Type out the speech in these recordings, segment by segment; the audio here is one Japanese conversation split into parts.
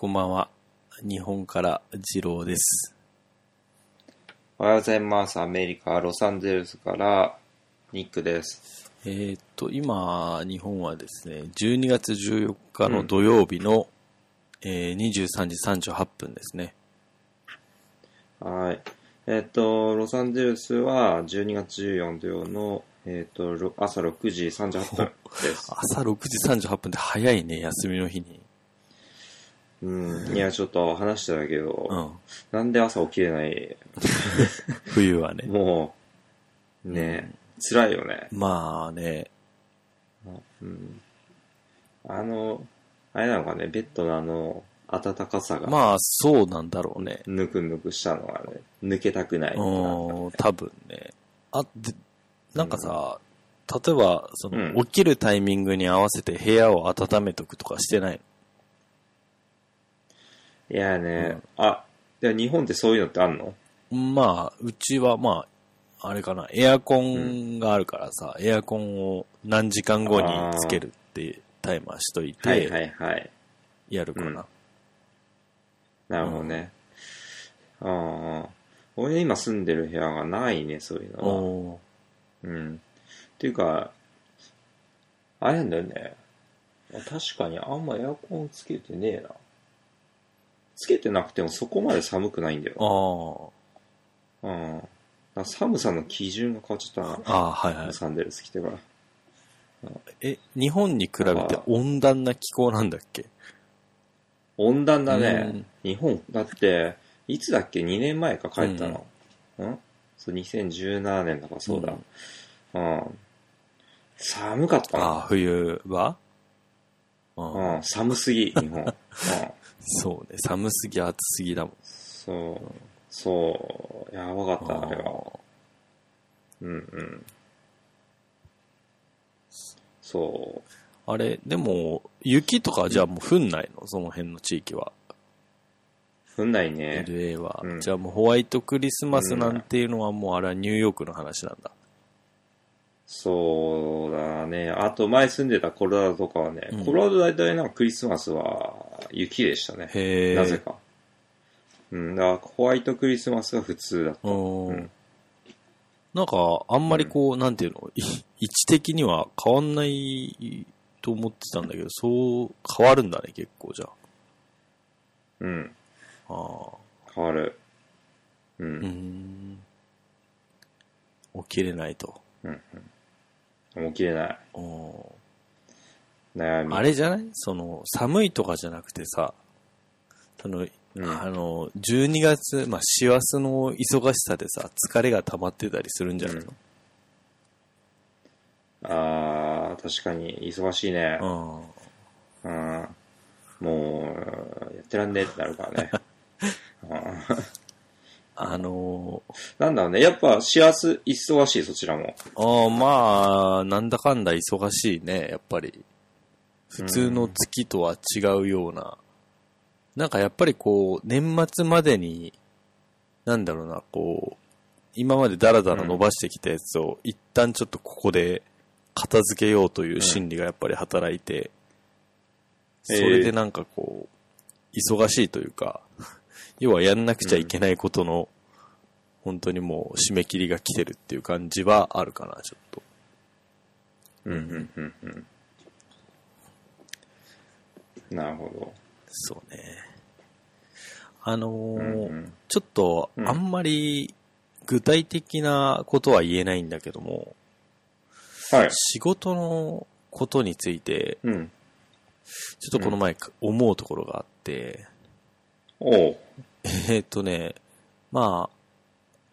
こんばんは。日本から次郎です。おはようございます。アメリカ、ロサンゼルスからニックです。今、日本はですね、12月14日の土曜日の、23時38分ですね。はい。ロサンゼルスは12月14土曜の、朝6時38分です。朝6時38分って早いね、休みの日に。うん、いや、ちょっと話してたけど、うん、なんで朝起きれない冬はね。もう、ね、辛いよね。まあね。うん、あれなのかね、ベッドの暖かさが。まあ、そうなんだろうね。ぬくぬくしたのがね、抜けたくない。うん、多分ね。あ、で、なんかさ、うん、例えば、起きるタイミングに合わせて部屋を温めとくとかしてないの？いやね、うん、あ、でも日本ってそういうのってあんの？まあ、うちはまあ、あれかな、エアコンがあるからさ、エアコンを何時間後につけるってタイマーしといて、はいはいはい。やるかな。うん、なるほどね。うん、ああ、俺今住んでる部屋がないね、そういうのは。うん。っていうか、あれなんだよね。確かにあんまエアコンつけてねえな。つけてなくてもそこまで寒くないんだよ。ああ。うん。だ寒さの基準が変わっちゃったな。ああ、はいはい。ロサンゼルス来てから。日本に比べて温暖な気候なんだっけ？温暖だね。日本、だって、いつだっけ？ 2 年前か帰ったの。うん。そう、2017年だからそうだ。うん。寒かったな。ああ、冬は？うん。寒すぎ、日本。うん。そうね、寒すぎ暑すぎだもん。そうそう、やばかったあれは。うんうん。そう。あれでも雪とかじゃあもう降んないの、その辺の地域は。降んないね。LA は、うん、じゃあもうホワイトクリスマスなんていうのはもうあれはニューヨークの話なんだ。そうだね。あと前住んでたコロラドとかはね、うん、コロラド大体なんかクリスマスは雪でしたね。へー。なぜか。うん、だからホワイトクリスマスが普通だった。うん、なんかあんまりこう、うん、なんていうの、位置的には変わんないと思ってたんだけど、そう変わるんだね結構じゃあ。うん。ああ。変わる。うん。起きれないと。うん、うん。起きれない。悩み。あれじゃない？寒いとかじゃなくてさ、12月、まあ、師走の忙しさでさ、疲れが溜まってたりするんじゃないの？うん、あー、確かに、忙しいね。うん。もう、やってらんねえってなるからね。なんだろうね。やっぱ、忙しい、そちらも。ああ、まあ、なんだかんだ忙しいね、やっぱり。普通の月とは違うような。なんかやっぱりこう、年末までに、なんだろうな、こう、今までダラダラ伸ばしてきたやつを、一旦ちょっとここで片付けようという心理がやっぱり働いて、それでなんかこう、忙しいというか、要はやんなくちゃいけないことの、うん、本当にもう締め切りが来てるっていう感じはあるかな、ちょっと。うんうんうんうん。なるほど。そうね。うんうん、ちょっとあんまり具体的なことは言えないんだけども、はい、仕事のことについて、うん、ちょっとこの前思うところがあって、おう。まあ、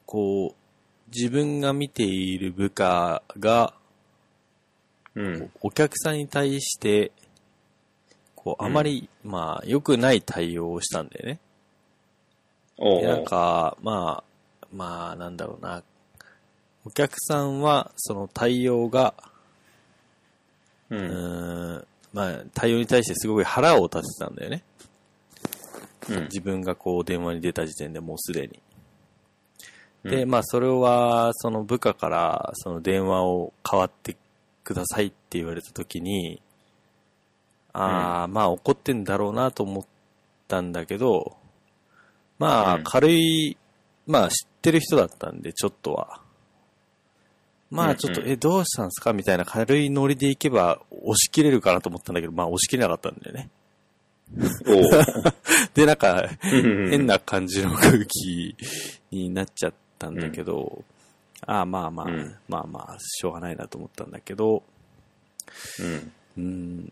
こう、自分が見ている部下が、うん、お客さんに対して、こう、あまり、うん、まあ、良くない対応をしたんだよね。おうおう。で、なんか、まあ、なんだろうな。お客さんは、その対応が、まあ、対応に対してすごい腹を立てたんだよね。うん、自分がこう電話に出た時点でもうすでに。で、まあそれはその部下からその電話を代わってくださいって言われた時に、ああ、まあ怒ってんだろうなと思っったんだけど、まあ、軽い、まあ、知ってる人だったんで、ちょっとは。まあ、ちょっと、どうしたんですかみたいな軽いノリでいけば、押し切れるかなと思ったんだけど、まあ、押し切れなかったんだよね。で、なんか、変な感じの空気になっちゃったんだけど、ああ、まあまあ、まあまあ、しょうがないなと思ったんだけど、なん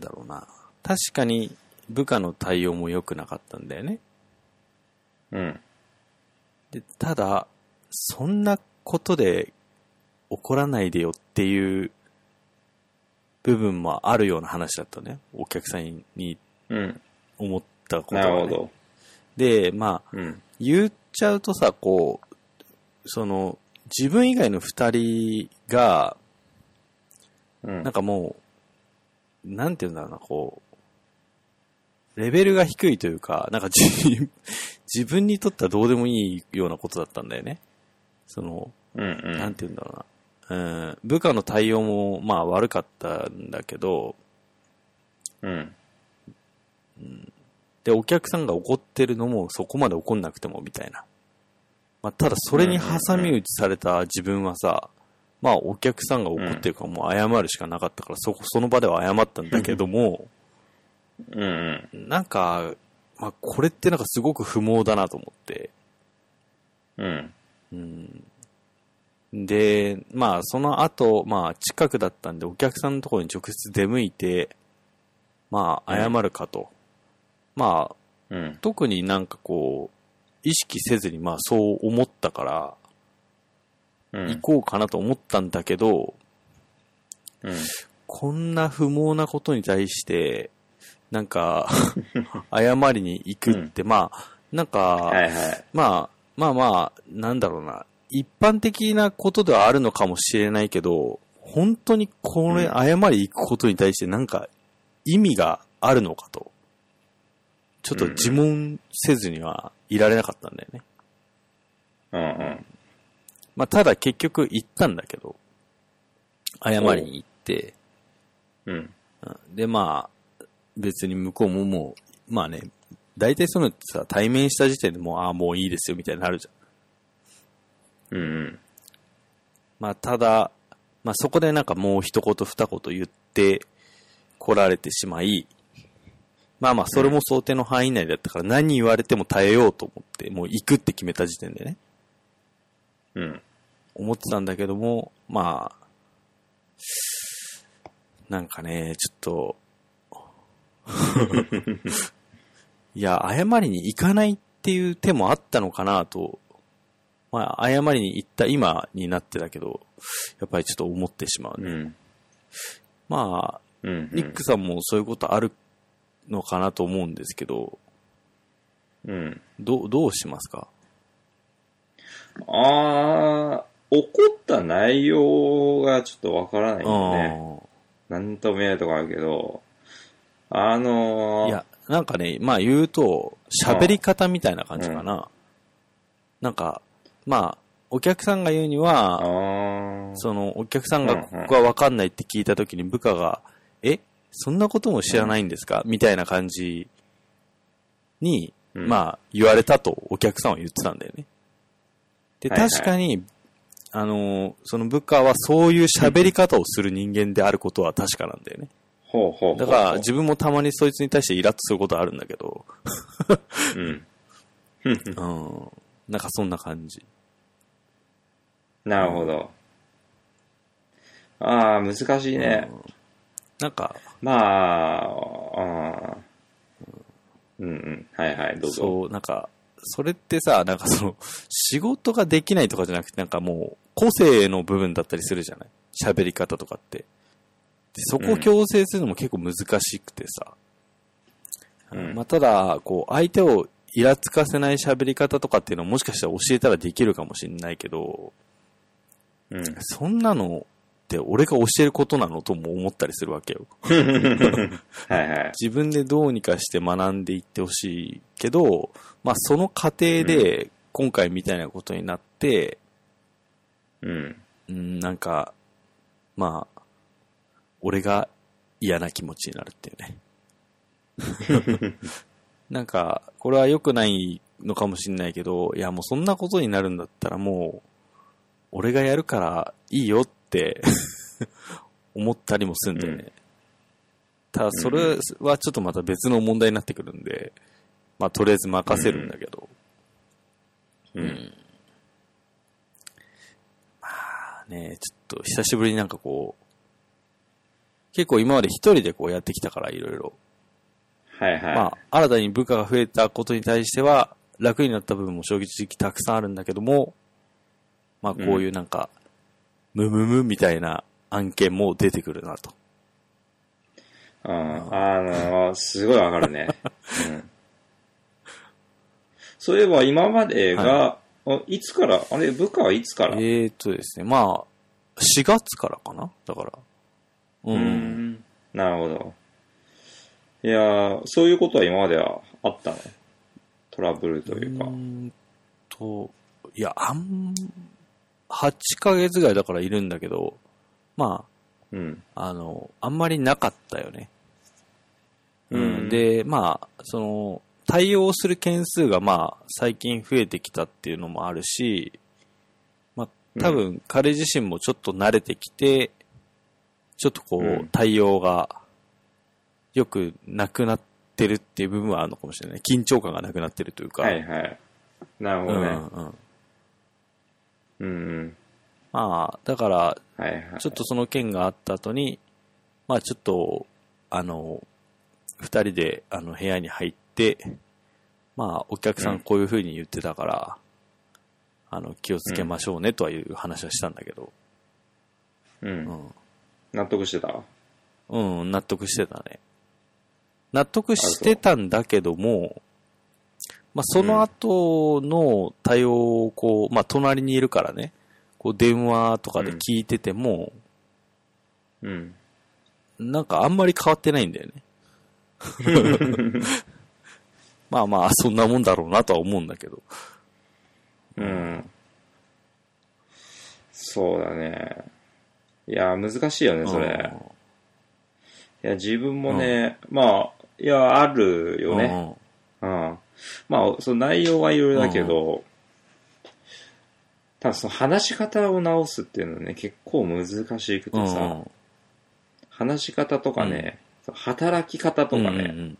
だろうな。確かに、部下の対応も良くなかったんだよね。で、ただ、そんなことで怒らないでよっていう部分もあるような話だったね。お客さんに思ったことが、ね。なるほど。で、まあ、言っちゃうとさ、こう、その、自分以外の二人が、なんかもう、なんていうんだろうな、こう、レベルが低いというか、なんか自分にとってはどうでもいいようなことだったんだよね。その、なんていうんだろうな。部下の対応も、まあ悪かったんだけど、で、お客さんが怒ってるのもそこまで怒んなくてもみたいな。まあ、ただそれに挟み撃ちされた自分はさ、まあお客さんが怒ってるからもう謝るしかなかったから、その場では謝ったんだけども、なんか、まあ、これってなんかすごく不毛だなと思って。で、まあ、その後、まあ、近くだったんで、お客さんのところに直接出向いて、まあ、謝るかと。まあ、特になんかこう、意識せずに、まあ、そう思ったから、行こうかなと思ったんだけど、こんな不毛なことに対して、なんか謝りに行くって、まあなんか、まあなんだろうな、一般的なことではあるのかもしれないけど、本当にこれ謝り行くことに対してなんか意味があるのかとちょっと自問せずにはいられなかったんだよね。まあただ結局行ったんだけど、謝りに行って、でまあ。別に向こうももう、まあね、大体そのさ、対面した時点でもう、ああ、もういいですよ、みたいになるじゃん。まあ、ただ、まあそこでなんかもう一言二言言って来られてしまい、まあまあ、それも想定の範囲内だったから、何言われても耐えようと思って、もう行くって決めた時点でね。思ってたんだけども、まあ、なんかね、ちょっと、いや、謝りに行かないっていう手もあったのかなと、まあ、謝りに行った今になってだけど、やっぱりちょっと思ってしまうね。まあ、ニックさんもそういうことあるのかなと思うんですけど、どうしますか？ああ、怒った内容がちょっとわからないよね。なんとも言えないとこあるけど、いや、なんかね、まあ言うと、喋り方みたいな感じかな。なんか、まあ、お客さんが言うには、その、お客さんがここはわかんないって聞いたときに部下が、そんなことも知らないんですか？みたいな感じに、まあ、言われたとお客さんは言ってたんだよね。で、確かに、その部下はそういう喋り方をする人間であることは確かなんだよね。だから自分もたまにそいつに対してイラッとすることあるんだけど、なんかそんな感じ。なるほど。ああ、難しいね。なんかまあ、どうぞ。そう、なんかそれってさ、なんかその仕事ができないとかじゃなくて、なんかもう個性の部分だったりするじゃない。喋り方とかって。でそこを強制するのも結構難しくてさ、まあ、ただこう相手をイラつかせない喋り方とかっていうのをもしかしたら教えたらできるかもしれないけど、そんなのって俺が教えることなのとも思ったりするわけよ。自分でどうにかして学んでいってほしいけど、まあその過程で今回みたいなことになって、なんかまあ。俺が嫌な気持ちになるっていうねなんかこれは良くないのかもしれないけど、いやもうそんなことになるんだったらもう俺がやるからいいよって思ったりもするんだよね、うん、ただそれはちょっとまた別の問題になってくるんで、まあとりあえず任せるんだけど、うん、うん、まあね、ちょっと久しぶりになんかこう結構今まで一人でこうやってきたからいろいろ、はいはい、まあ新たに部下が増えたことに対しては楽になった部分も正直たくさんあるんだけども、まあこういうなんか、うん、ムムムみたいな案件も出てくるなと。すごいわかるね、うん。そういえば今までが、はい、いつからあれ部下はいつから？ですね、まあ4月からかな、だから。うん、うん、なるほど。いや、そういうことは今まではあったの？トラブルというか。いや、8ヶ月ぐらいだからいるんだけど、まあ、うん、あんまりなかったよね。うん、で、まあ、その、対応する件数がまあ、最近増えてきたっていうのもあるし、まあ、多分彼自身もちょっと慣れてきて、ちょっとこう、うん、対応が、よくなくなってるっていう部分はあるのかもしれない。緊張感がなくなってるというか。はいはい。なるほどね。うん、うん。うん。まあ、だから、はいはい、ちょっとその件があった後に、まあちょっと、二人で部屋に入って、まあお客さんこういう風に言ってたから、うん、気をつけましょうねとはいう話はしたんだけど。うん。うん、納得してた？うん、納得してたね。納得してたんだけども、まあ、その後の対応をこう、まあ、隣にいるからね、こう電話とかで聞いてても、うん、なんかあんまり変わってないんだよね。まあまあ、そんなもんだろうなとは思うんだけど。うん。そうだね。いや、難しいよね、それ。いや、自分もね、うん、まあ、いや、あるよね。うん。うん、まあ、その内容はいろいろだけど、うん、ただその話し方を直すっていうのはね、結構難しくてさ、うん、話し方とかね、うん、働き方とかね、うんうんうん、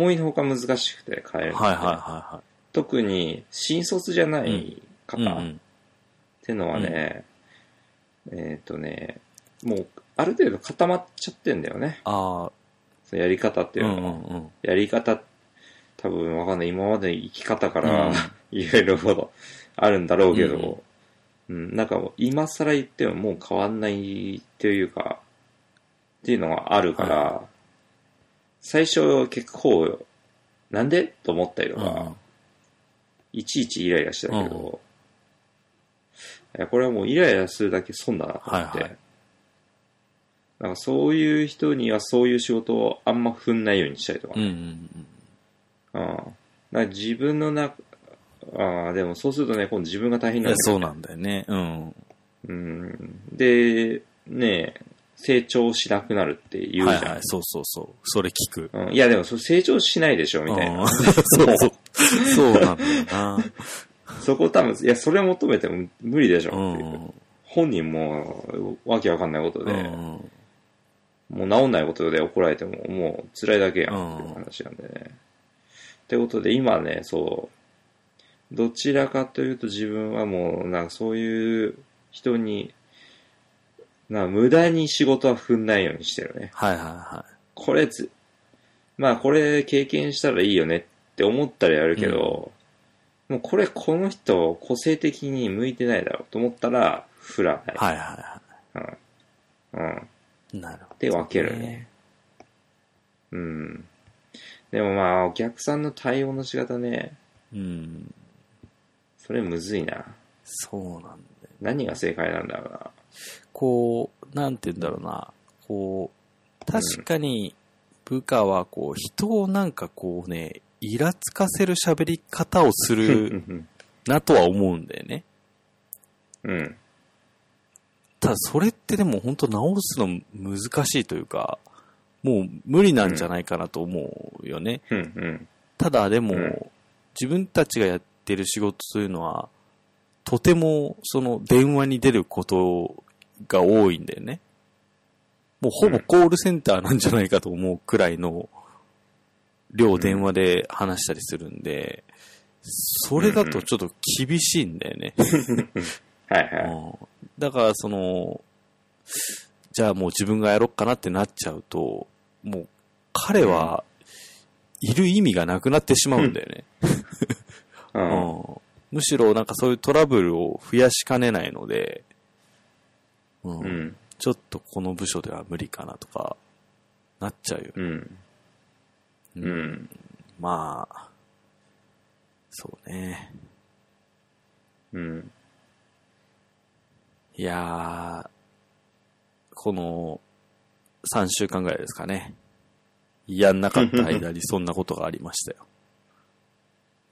思いのほか難しくて変えるって、はいはいはいはい。特に、新卒じゃない方っていうのはね、うんうん、もう、ある程度固まっちゃってんだよね。ああ。そのやり方っていうのは、うんうんうん、やり方、多分わかんない。今までの生き方から、うん、いろいろあるんだろうけど、うん、うん、なんかもう今更言ってももう変わんないっていうか、っていうのがあるから、はい、最初結構、なんでと思ったりとか、うん、いちいちイライラしてたけど、うん、いやこれはもうイライラするだけ損だなと思って、はいはい、なんかそういう人にはそういう仕事をあんま踏んないようにしたりとかね。うんうんうん、なんか自分の中、でもそうするとね、今度自分が大変なんだよね。そうなんだよね。うん。うん、で、ね、成長しなくなるって言うじゃん。はいはい、そうそうそう。それ聞く。うん、いやでもそれ成長しないでしょ、みたいな。うん、そうそう。そうなんだよな。そこ多分、いや、それ求めても無理でしょ、っていう、うん。本人もわけわかんないことで。うんもう治んないことで怒られても、もう辛いだけやんっていう話なんでね。うん、ってことで今ね、そう、どちらかというと自分はもう、なんかそういう人に、なんか無駄に仕事は踏んないようにしてるね。はいはいはい。まあこれ経験したらいいよねって思ったらやるけど、うん、もうこの人個性的に向いてないだろうと思ったら振らない。はいはいはい。うん。うんなるほど。って分けるね。うん。でもまあ、お客さんの対応の仕方ね。うん。それむずいな。そうなんだよ。何が正解なんだろうな。こう、なんて言うんだろうな。こう、確かに部下はこう、人をなんかこうね、イラつかせる喋り方をするなとは思うんだよね。うん。ただそれってでも本当直すの難しいというか、もう無理なんじゃないかなと思うよね。うんうん、ただでも、うん、自分たちがやってる仕事というのはとてもその電話に出ることが多いんだよね。もうほぼコールセンターなんじゃないかと思うくらいの量電話で話したりするんで、それだとちょっと厳しいんだよね。はいはい。だからその、じゃあもう自分がやろっかなってなっちゃうと、もう彼はいる意味がなくなってしまうんだよね。むしろなんかそういうトラブルを増やしかねないので、うん、ちょっとこの部署では無理かなとかなっちゃうよ。うん。うん、まあ、そうね。うん。いやー、この3週間ぐらいですかね。やんなかった間にそんなことがありましたよ。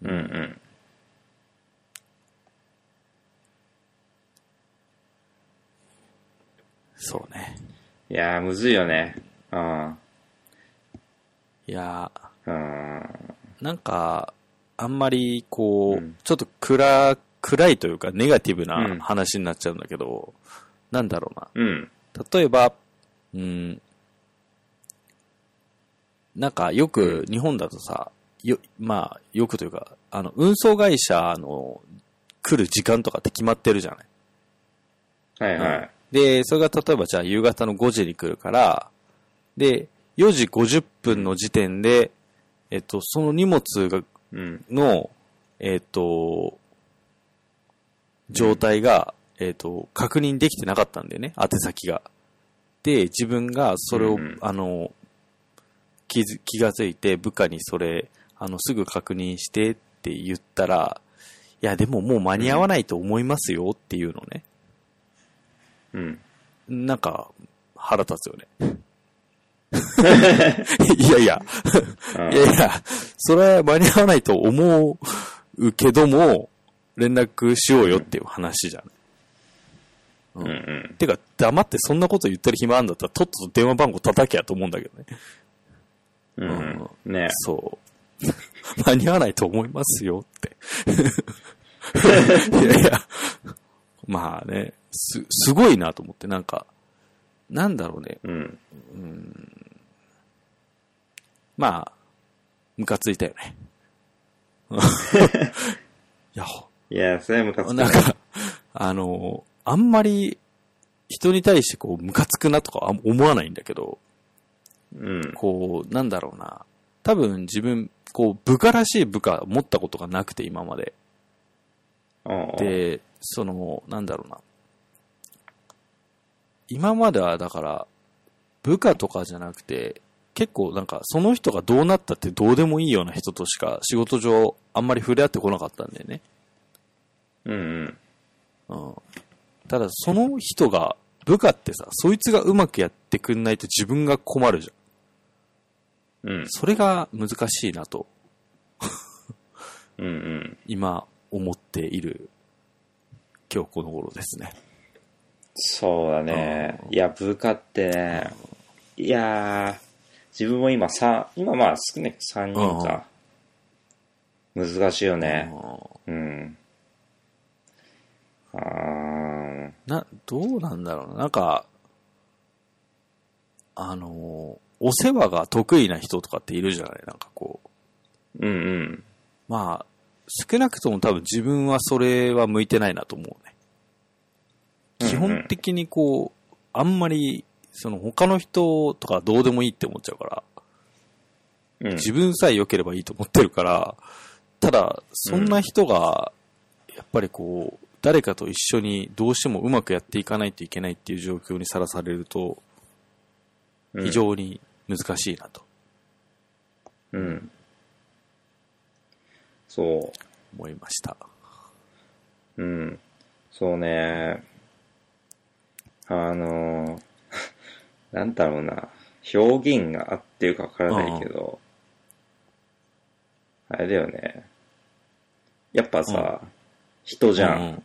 うんうん。そうね。いやー、むずいよね。うん。いやー、なんか、あんまりこう、うん、ちょっと暗いというかネガティブな話になっちゃうんだけど、うん、なんだろうな、うん、例えば、なんかよく日本だとさ、まあよくというか運送会社の来る時間とかって決まってるじゃない。はいはい。うん、でそれが例えばじゃあ夕方の5時に来るからで4時50分の時点で、その荷物がの、状態が、確認できてなかったんだよね、宛先が。で、自分がそれを、気がついて部下にそれ、すぐ確認してって言ったら、いや、でももう間に合わないと思いますよっていうのね。うん。なんか、腹立つよね。いや、それは間に合わないと思うけども、連絡しようよっていう話じゃん。うんうん、てか、黙ってそんなこと言ってる暇あんだったら、とっとと電話番号叩けやと思うんだけどね。うん、うん、ね。そう。間に合わないと思いますよって。いや、まあね、すごいなと思って、なんか、なんだろうね。うん。まあ、ムカついたよね。いや、それはムカつく。なんか、あんまり人に対してこう、ムカつくなとか思わないんだけど、うん。こう、なんだろうな。多分自分、こう、部下らしい部下持ったことがなくて、今まで。で、その、なんだろうな。今まではだから部下とかじゃなくて結構なんかその人がどうなったってどうでもいいような人としか仕事上あんまり触れ合ってこなかったんだよね。うんうん。うん。ただその人が部下ってさ、そいつがうまくやってくんないと自分が困るじゃん。うん。それが難しいなとうんうん。今思っている今日この頃ですね。そうだね。いや、部下ってね、いや自分も今まあ少なく3人か。難しいよね。うん。どうなんだろうな。なんか、お世話が得意な人とかっているじゃないなんかこう。うんうん。まあ、少なくとも多分自分はそれは向いてないなと思うね。基本的にこう、あんまり、その他の人とかどうでもいいって思っちゃうから、うん、自分さえ良ければいいと思ってるから、ただ、そんな人が、やっぱりこう、誰かと一緒にどうしてもうまくやっていかないといけないっていう状況にさらされると、非常に難しいなと。うん。うん、そう。思いました。うん。そうね。なんだろうな、表現があっていうかわからないけど、あれだよね。やっぱさ、人じゃん。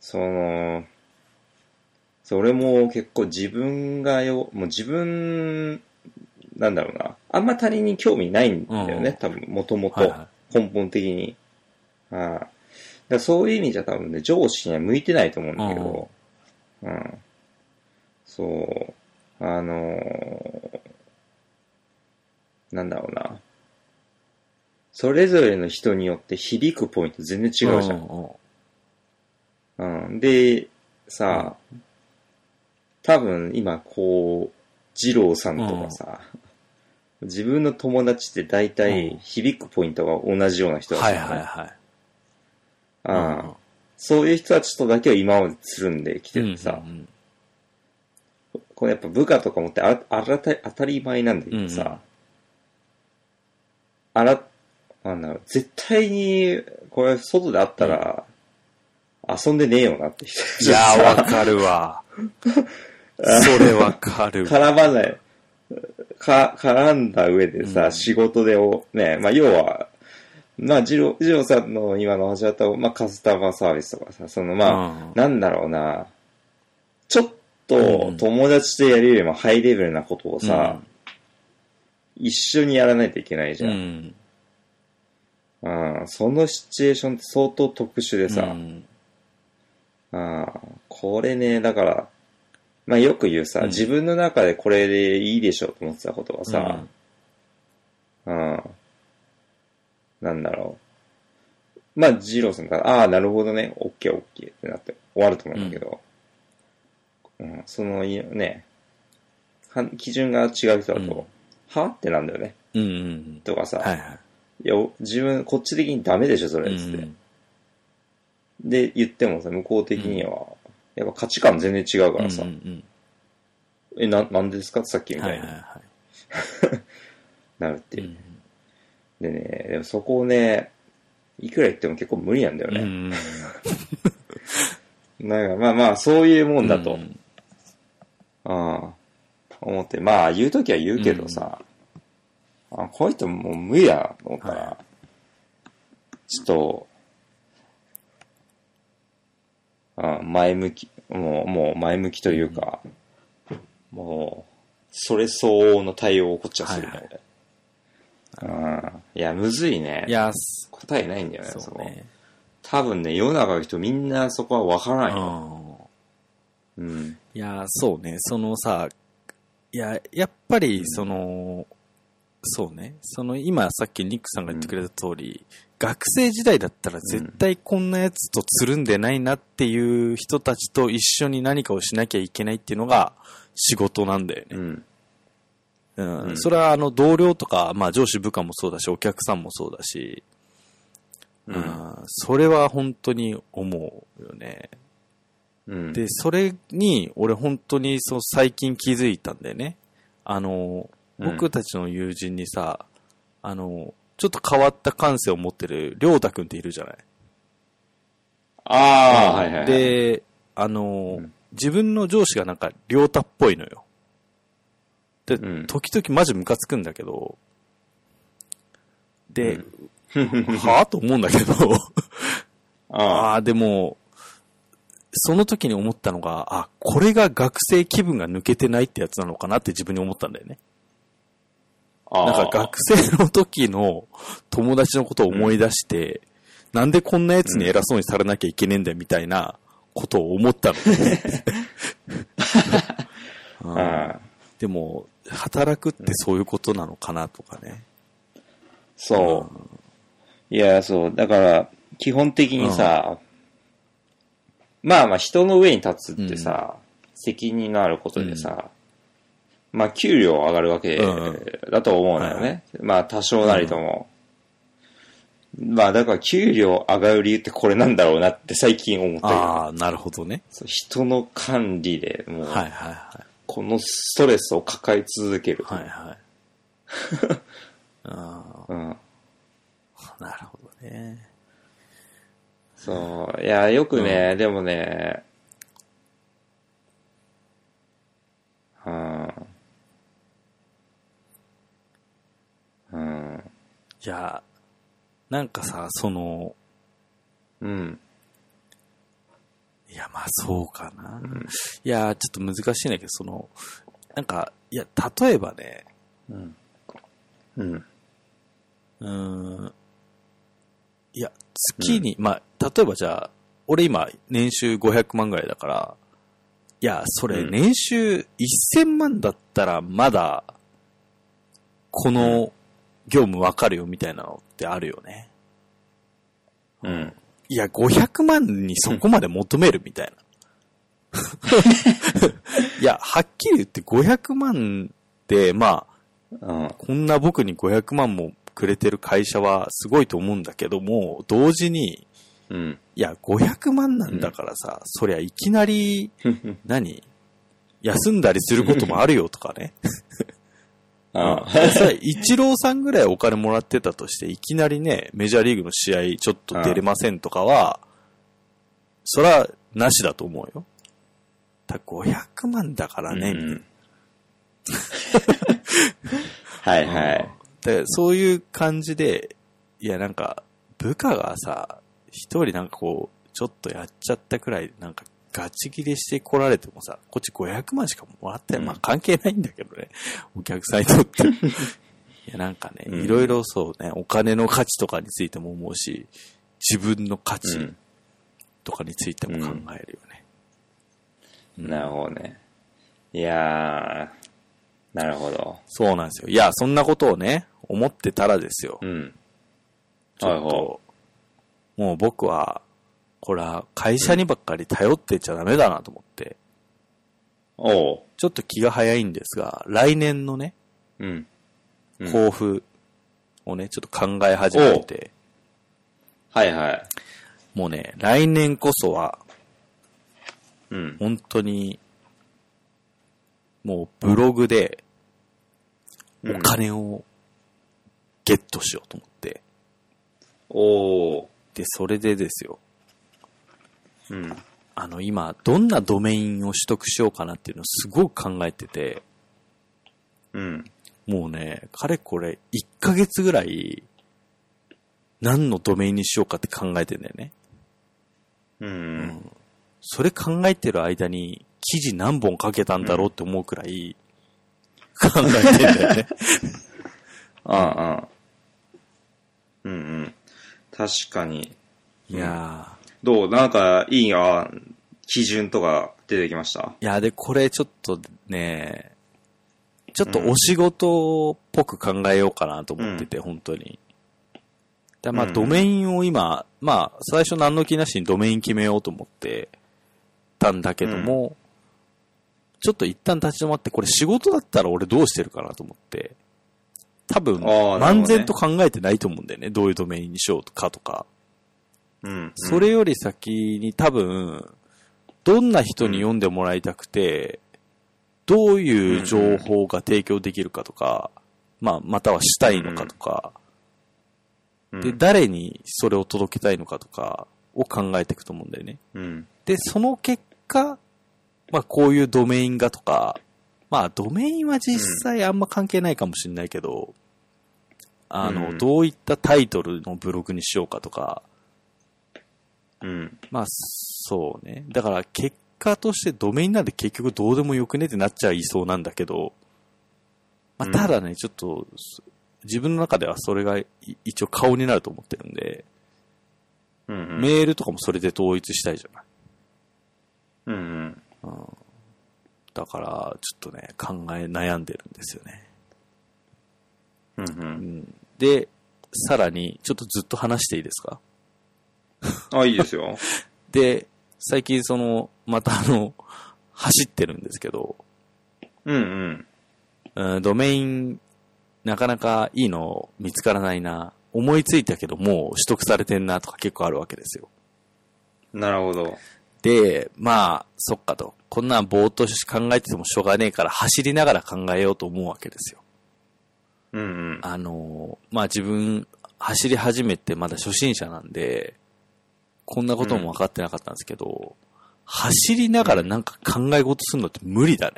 その、それも結構自分がよ、もう自分、なんだろうな、あんま他人に興味ないんだよね、うん、多分、もともと、根本的に。はいはい、ああ、だそういう意味じゃ多分ね、上司には向いてないと思うんだけど、うん。うん、そう、なんだろうな、それぞれの人によって響くポイント全然違うじゃん。うん。うん、で、さ、うん、多分今こう、二郎さんとかさ、うん、自分の友達って大体響くポイントが同じような人だから、ね、うん、はいはいはい。ああ、うん、そういう人たちとだけは今までつるんできててさ、うんうん、これやっぱ部下とかもって当たり前なんだけどさ、うんうん、絶対にこれ外で会ったら遊んでねえよなって人たちがさ、いやーわかるわ。それわかる。絡んだ上でさ、うん、仕事でを、ね、まあ要は、まあ二郎さんの今の話だと、まあカスタマーサービスとかさ、そのまあ、なんだろうな、ちょっと友達でやるよりもハイレベルなことをさ、うん、一緒にやらないといけないじゃん。うん、あ、そのシチュエーションって相当特殊でさ、うん、あ、これね、だから、まあよく言うさ、うん、自分の中でこれでいいでしょうと思ってたことはさ、うん、うん、なんだろう。まあ二郎さんから、ああ、なるほどね、オッケーオッケーってなって終わると思うんだけど、うんうん、そのね、基準が違う人だと、うん、はってなんだよね。うんうんうん、とかさ、はいはい、いや、自分、こっち的にダメでしょ、それ、つって、うんうん。で、言ってもさ、向こう的には、うん、やっぱ価値観全然違うからさ。うんうんうん、なんでですかってさっきみたいな。はいはいはい、なるっていう、うんうん。でね、でもそこをね、いくら言っても結構無理なんだよね。うんうん、なんかまあまあ、そういうもんだと。うん、ああ、思って、まあ言うときは言うけどさ、うん、あ、こういう人もう無理だと思ったら、はい、ちょっと、もう前向きというか、うん、もう、それ相応の対応をこっちはするんだよね。いや、むずいね。いや、答えないんだよね、そこ、ね。多分ね、世の中の人みんなそこは分からないよ。うん。いや、そうね、そのさ、いや、やっぱり、その、うん、そうね、その今さっきニックさんが言ってくれた通り、うん、学生時代だったら絶対こんなやつとつるんでないなっていう人たちと一緒に何かをしなきゃいけないっていうのが仕事なんだよね。うん。うん、それは同僚とか、まあ上司部下もそうだし、お客さんもそうだし、うん、それは本当に思うよね。うん、で、それに俺本当にそう最近気づいたんだよね。僕たちの友人にさ、ちょっと変わった感性を持ってる、りょうたくんっているじゃない。ああ、はいはい。で、うん、自分の上司がなんか、りょうたっぽいのよ。で、うん、時々マジムカつくんだけど、で、うん、はぁと思うんだけど、ああ、でも、その時に思ったのが、あ、これが学生気分が抜けてないってやつなのかなって自分に思ったんだよね。なんか学生の時の友達のことを思い出して、うん、なんでこんなやつに偉そうにされなきゃいけねえんだよみたいなことを思ったのね。でも、働くってそういうことなのかなとかね。そう。いや、そう。だから、基本的にさ、まあまあ人の上に立つってさ、うん、責任のあることでさ、うん、まあ、給料上がるわけだと思うんだよね。うん、まあ、多少なりとも。うん、まあ、だから、給料上がる理由ってこれなんだろうなって最近思ったよ。ああ、なるほどね。人の管理で、もう、はいはいはい、このストレスを抱え続ける。はいはい。あうん、なるほどね。そう。いや、よくね、うん、でもね、うん、いや、なんかさ、その、うん。いや、まあそうかな。うん、いや、ちょっと難しいんだけど、その、なんか、いや、例えばね、うん。うん。いや、月に、うん、まあ、例えばじゃあ、俺今、年収500万ぐらいだから、いや、それ、年収1000万だったら、まだ、この業務わかるよみたいなのってあるよね。うん。いや、500万にそこまで求めるみたいな。いや、はっきり言って500万って、まあ、うん、こんな僕に500万もくれてる会社はすごいと思うんだけども、同時に、うん、いや、500万なんだからさ、うん、そりゃいきなり、何？休んだりすることもあるよとかね。ああイチローさんぐらいお金もらってたとしていきなりねメジャーリーグの試合ちょっと出れませんとかはそりゃなしだと思うよ。だ500万だからね、うん、はいはいでそういう感じでいやなんか部下がさ一人なんかこうちょっとやっちゃったくらいなんかガチ切れして来られてもさ、こっち500万しかもらって、まあ関係ないんだけどね、お客さんにとって。いやなんかね、いろいろそうね、お金の価値とかについても思うし、自分の価値とかについても考えるよね。うんうん、なるほどね。いやー、なるほど。そうなんですよ。いや、そんなことをね、思ってたらですよ。うん。ちょっと、もう僕は、ほら、会社にばっかり頼ってちゃダメだなと思って。おう。ちょっと気が早いんですが、来年のね、うん。抱負をね、ちょっと考え始めて。はいはい。もうね、来年こそは、うん。本当に、もうブログで、お金をゲットしようと思って。おう。で、それでですよ。うん、今、どんなドメインを取得しようかなっていうのをすごく考えてて、うん。もうね、かれこれ、1ヶ月ぐらい、何のドメインにしようかって考えてんだよね。うん。うん、それ考えてる間に、記事何本書けたんだろうって思うくらい、考えてんだよね。ああ、ああ。うんうん。確かに。いやー。どうなんかいい案基準とか出てきました。いやでこれちょっとねちょっとお仕事っぽく考えようかなと思ってて、うん、本当に。だまあ、うん、ドメインを今まあ最初何の気なしにドメイン決めようと思ってたんだけども、うん、ちょっと一旦立ち止まってこれ仕事だったら俺どうしてるかなと思って多分漫然と考えてないと思うんだよねどういうドメインにしようかとか。うん、それより先に多分どんな人に読んでもらいたくてどういう情報が提供できるかとか、まあ、またはしたいのかとかで誰にそれを届けたいのかとかを考えていくと思うんだよね、うん、でその結果、まあ、こういうドメインがとかまあドメインは実際あんま関係ないかもしれないけどどういったタイトルのブログにしようかとかうん、まあそうねだから結果としてドメインなんで結局どうでもよくねってなっちゃいそうなんだけど、まあ、ただね、うん、ちょっと自分の中ではそれが一応顔になると思ってるんで、うんうん、メールとかもそれで統一したいじゃない、うんうんうん、だからちょっとね考え悩んでるんですよね、うんうん、でさらにちょっとずっと話していいですかあ、いいですよ。で、最近また走ってるんですけど。うんうん。ドメイン、なかなかいいの見つからないな。思いついたけどもう取得されてんなとか結構あるわけですよ。なるほど。で、まあ、そっかと。こんなんぼーっと考えててもしょうがねえから走りながら考えようと思うわけですよ。うんうん。まあ自分、走り始めてまだ初心者なんで、こんなことも分かってなかったんですけど、うん、走りながらなんか考え事するのって無理だね。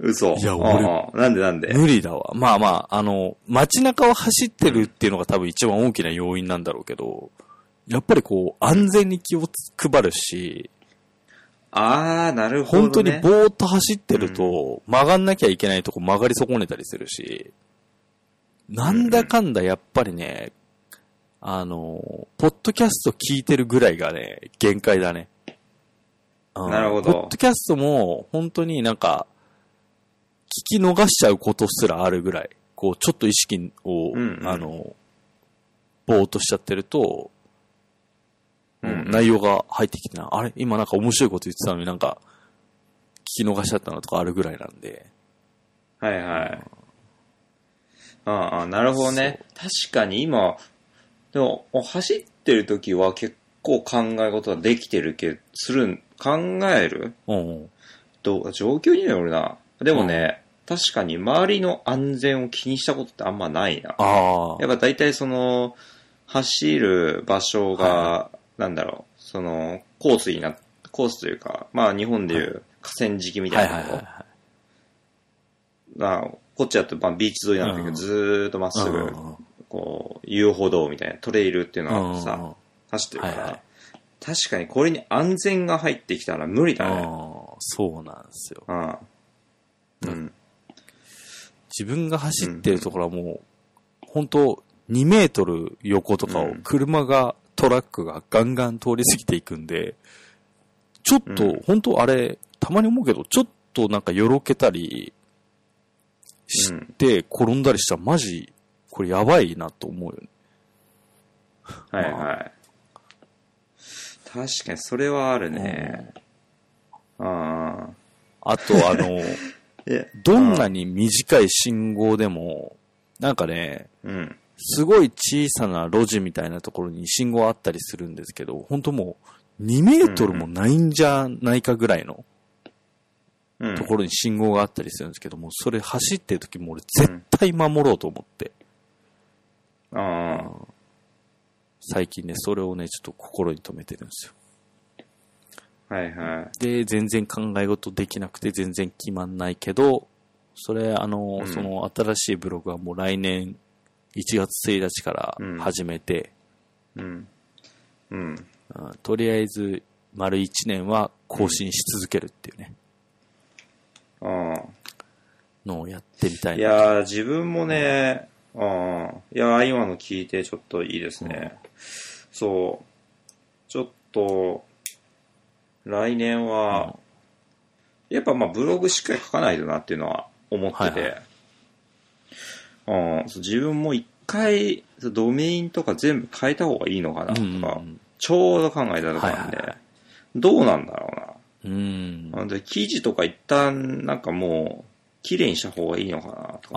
嘘。いや、俺、なんで無理だわ。まあまあ、街中を走ってるっていうのが多分一番大きな要因なんだろうけど、やっぱりこう安全に気を配るし、ああなるほどね。本当にぼーっと走ってると、うん、曲がんなきゃいけないとこ曲がり損ねたりするし、なんだかんだやっぱりね、ポッドキャスト聞いてるぐらいがね限界だね。なるほど。ポッドキャストも本当になんか聞き逃しちゃうことすらあるぐらい、こうちょっと意識を、うんうん、ぼーっとしちゃってると、うんうん、内容が入ってきてな、あれ今なんか面白いこと言ってたのになんか聞き逃しちゃったのとかあるぐらいなんで。はいはい。ああなるほどね。確かに今でも走ってる時は結構考え事はできてるけどする考える。うん。状況によるな。でもね、うん、確かに周りの安全を気にしたことってあんまないな。ああ。やっぱ大体その走る場所が、はいなんだろう、その、コースというか、まあ日本でいう河川敷みたいなとこ、はいはいはいはい、こっちだとまあビーチ沿いなんだけど、うん、ずーっとまっすぐ、うん、こう、遊歩道みたいな、トレイルっていうのがさ、うん、走ってるから、はいはい、確かにこれに安全が入ってきたら無理だね。あそうなんですよ。あうん、自分が走ってるところはもう、うん、本当2メートル横とかを車が、うんトラックがガンガン通り過ぎていくんで、ちょっと、うん、本当あれたまに思うけど、ちょっとなんかよろけたりして転んだりしたらマジこれやばいなと思うよね。はいはい。まあ、確かにそれはあるね。うん、ああ。あとどんなに短い信号でもなんかね。うん。すごい小さな路地みたいなところに信号あったりするんですけど、本当もう2メートルもないんじゃないかぐらいのところに信号があったりするんですけども、それ走ってる時も俺絶対守ろうと思って、うん、あ最近ねそれをねちょっと心に留めてるんですよ。はいはい。で全然考え事できなくて全然決まんないけど、それうん、その新しいブログはもう来年1月1日から始めて、うんうんうん、とりあえず丸1年は更新し続けるっていうね、うん、あのをやってみたいな。いや自分もね、うん、あいや今の聞いてちょっといいですね、うん、そうちょっと来年は、うん、やっぱまあブログしっかり書かないとなっていうのは思ってて、はいはいうん、そう自分も一回ドメインとか全部変えた方がいいのかなとか、うんうん、ちょうど考えたとこなんで、はいはい、どうなんだろうな、うん、なので記事とか一旦なんかもうきれいにした方がいいのかなと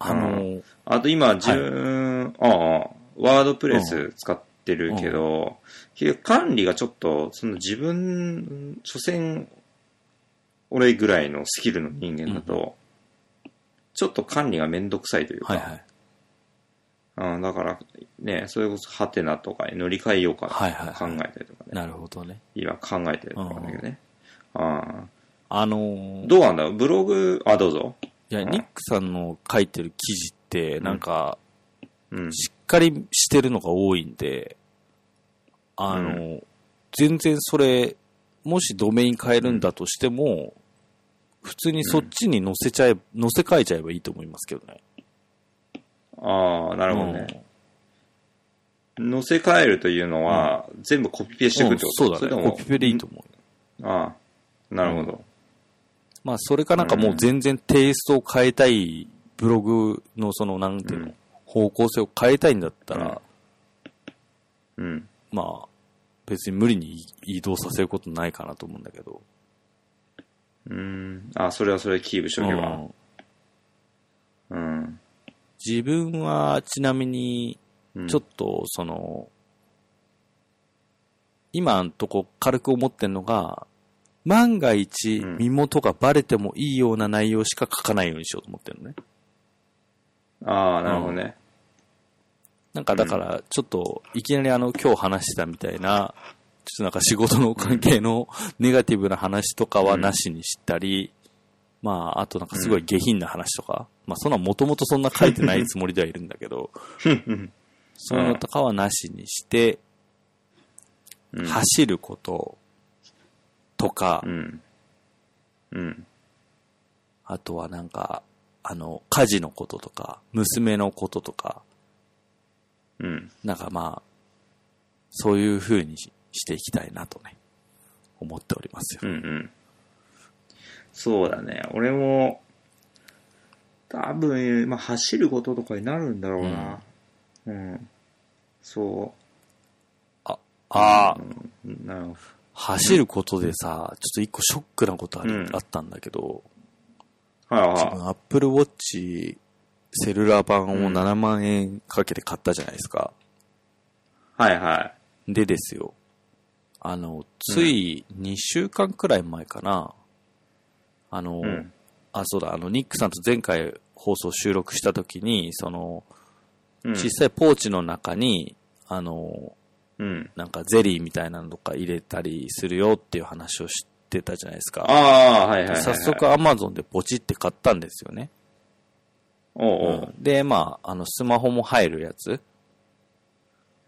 か、うん、あと今自分、はい、ワードプレス使ってるけど、うんうん、管理がちょっとその自分所詮俺ぐらいのスキルの人間だと、うんちょっと管理がめんどくさいというか、はいはい、だからねそれこそハテナとかに乗り換えようかなと考えたりとかね、なるほどね今考えてるとかなんだけどね、どうなんだろうブログあどうぞいや、うん、ニックさんの書いてる記事ってなんか、うん、しっかりしてるのが多いんでうん、全然それもしドメイン変えるんだとしても、うん普通にそっちに載せ替えちゃえばいいと思いますけどね。ああ、なるほどね。載せ替えるというのは、うん、全部コピペしてくるってこと、うん、そうだね。コピペでいいと思う。ああ、なるほど。うん、まあ、それかなんかもう全然テイストを変えたい、ブログのその、なんていうの、うん、方向性を変えたいんだったら、うん。うん、まあ、別に無理に移動させることないかなと思うんだけど。あ、それはそれキープしとけば。うん。自分はちなみにちょっとその、今んとこ軽く思ってんのが、万が一身元がバレてもいいような内容しか書かないようにしようと思ってるのね。ああ、なるほどね。なんかだからちょっといきなり今日話したみたいな。ちょっとなんか仕事の関係のネガティブな話とかはなしにしたり、うん、まああとなんかすごい下品な話とか、うん、まあそんなもともとそんな書いてないつもりではいるんだけど、そういうのとかはなしにして、うん、走ることとか、うんうん、あとはなんか家事のこととか娘のこととか、うん、なんかまあそういう風にしていきたいなとね思っておりますよ。うんうん、そうだね。俺も多分、まあ、走ることとかになるんだろうな。うん。うん、そう。なんか走ることでさ、ちょっと一個ショックなことあったんだけど、はいはい、自分 Apple Watch セルラー版を7万円かけて買ったじゃないですか。はいはい。でですよ、つい2週間くらい前かな、うん、あ、そうだ、ニックさんと前回放送収録した時に、小さいポーチの中に、うん、なんかゼリーみたいなのとか入れたりするよっていう話をしてたじゃないですか。ああ、はいはいはい、はい。早速 Amazon でポチって買ったんですよね。おうおう、うん、で、まあ、スマホも入るやつ、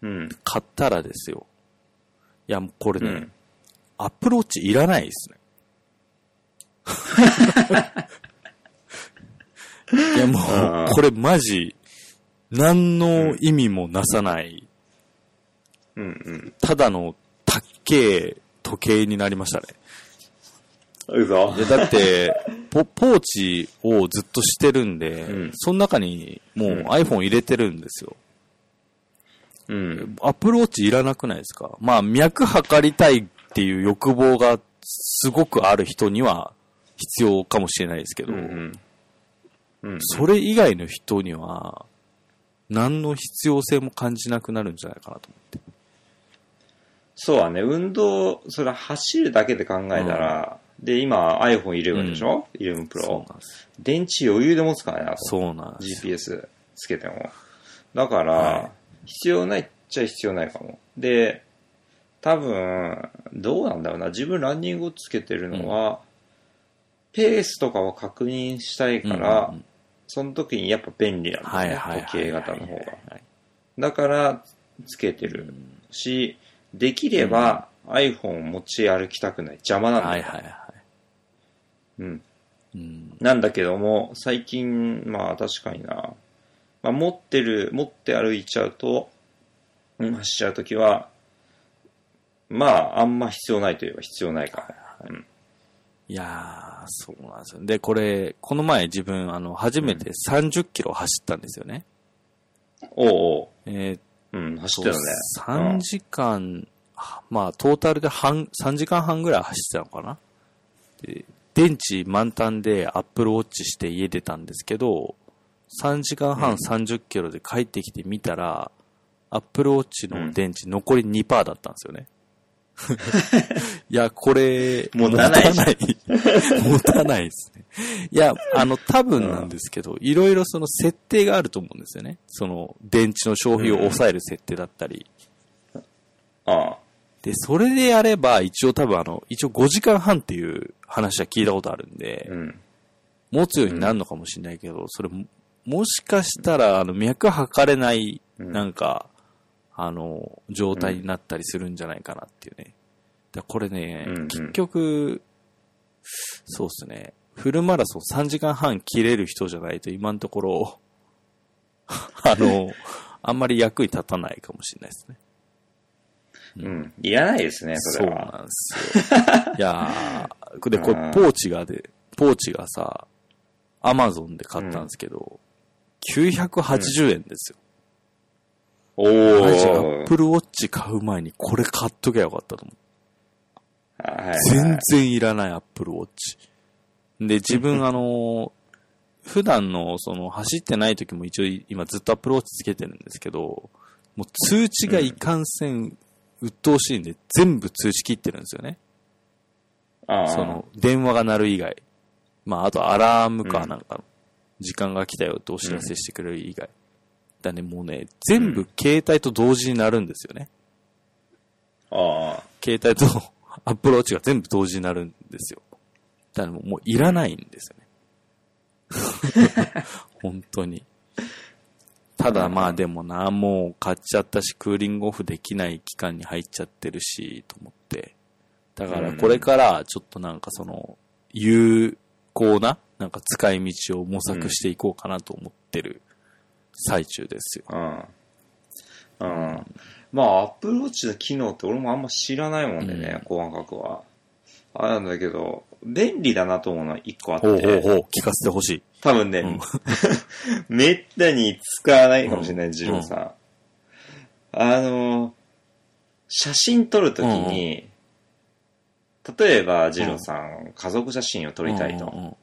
うん、買ったらですよ。いや、これね、うん、Apple Watch いらないですね。いや、もう、これマジ、何の意味もなさない。うんうん、ただのたっけえ時計になりましたね。うそ。いやだってポーチをずっとしてるんで、うん、その中にもう iPhone 入れてるんですよ。うん。Apple Watchいらなくないですか？まあ脈測りたいっていう欲望がすごくある人には必要かもしれないですけど、うんうんうん、それ以外の人には何の必要性も感じなくなるんじゃないかなと思って。そうはね、運動、それ走るだけで考えたら、うん、で、今 iPhone 11でしょ、うん、11 Pro。電池余裕で持つからね、あと。そうなんです。GPS つけても。だから、はい、必要ないっちゃ必要ないかも。で、多分、どうなんだろうな。自分ランニングをつけてるのは、うん、ペースとかを確認したいから、うんうんうん、その時にやっぱ便利なんですね、時計型の方が。だから、つけてるし、できれば iPhone を持ち歩きたくない。邪魔なんだよ。はいはいはい。うん。うん、なんだけども、最近、まあ確かにな。まあ持って歩いちゃうと、走っちゃうときは、まああんま必要ないといえば必要ないか。うん、いやー、そうなんですよ。で、この前自分、初めて30キロ走ったんですよね。おうおう。うん、走ってたね。3時間、うん、まあ、トータルで3時間半ぐらい走ってたのかな。で、電池満タンで Apple Watch して家出たんですけど、3時間半30キロで帰ってきてみたら、うん、Apple Watch の電池残り 2% だったんですよね。いや、これ、持たない。持たないですね。いや、多分なんですけど、いろいろその設定があると思うんですよね。その、電池の消費を抑える設定だったり。うん、ああ。で、それでやれば、一応多分一応5時間半っていう話は聞いたことあるんで、うん、持つようになるのかもしれないけど、それもしかしたら、脈測れない、なんか、うん、状態になったりするんじゃないかなっていうね。だこれね、うんうん、結局、そうですね、フルマラソン3時間半切れる人じゃないと今のところ、あんまり役に立たないかもしれないですね。うん、いらないですね、それは。そうなんですよ。いやー、で、これポーチがさ、アマゾンで買ったんですけど、うん、980円ですよ。おー。マジ、Apple Watch 買う前にこれ買っとけばよかったと思う。はいはい、全然いらない Apple Watch。で、自分普段の走ってない時も一応今ずっと Apple Watch つけてるんですけど、もう通知がいかんせん鬱陶しいんで全部通知切ってるんですよね。ああ。電話が鳴る以外。まあ、あとアラームかなんかの、時間が来たよってお知らせしてくれる以外。だね、もうね、全部携帯と同時になるんですよね。うん、ああ。携帯とアップルウォッチが全部同時になるんですよ。だからもういらないんですよね。本当に。ただまあでもな、もう買っちゃったし、クーリングオフできない期間に入っちゃってるし、と思って。だからこれからちょっとなんかその、有効な、なんか使い道を模索していこうかなと思ってる最中ですよ。うん。うん。まあ Apple Watch の機能って俺もあんま知らないもんでね、高感覚は。あれなんだけど、便利だなと思うのは一個あって。聞かせてほしい。多分ね、めったに使わないかもしれない、ジローさん。写真撮るときに、例えばジローさん、家族写真を撮りたいと。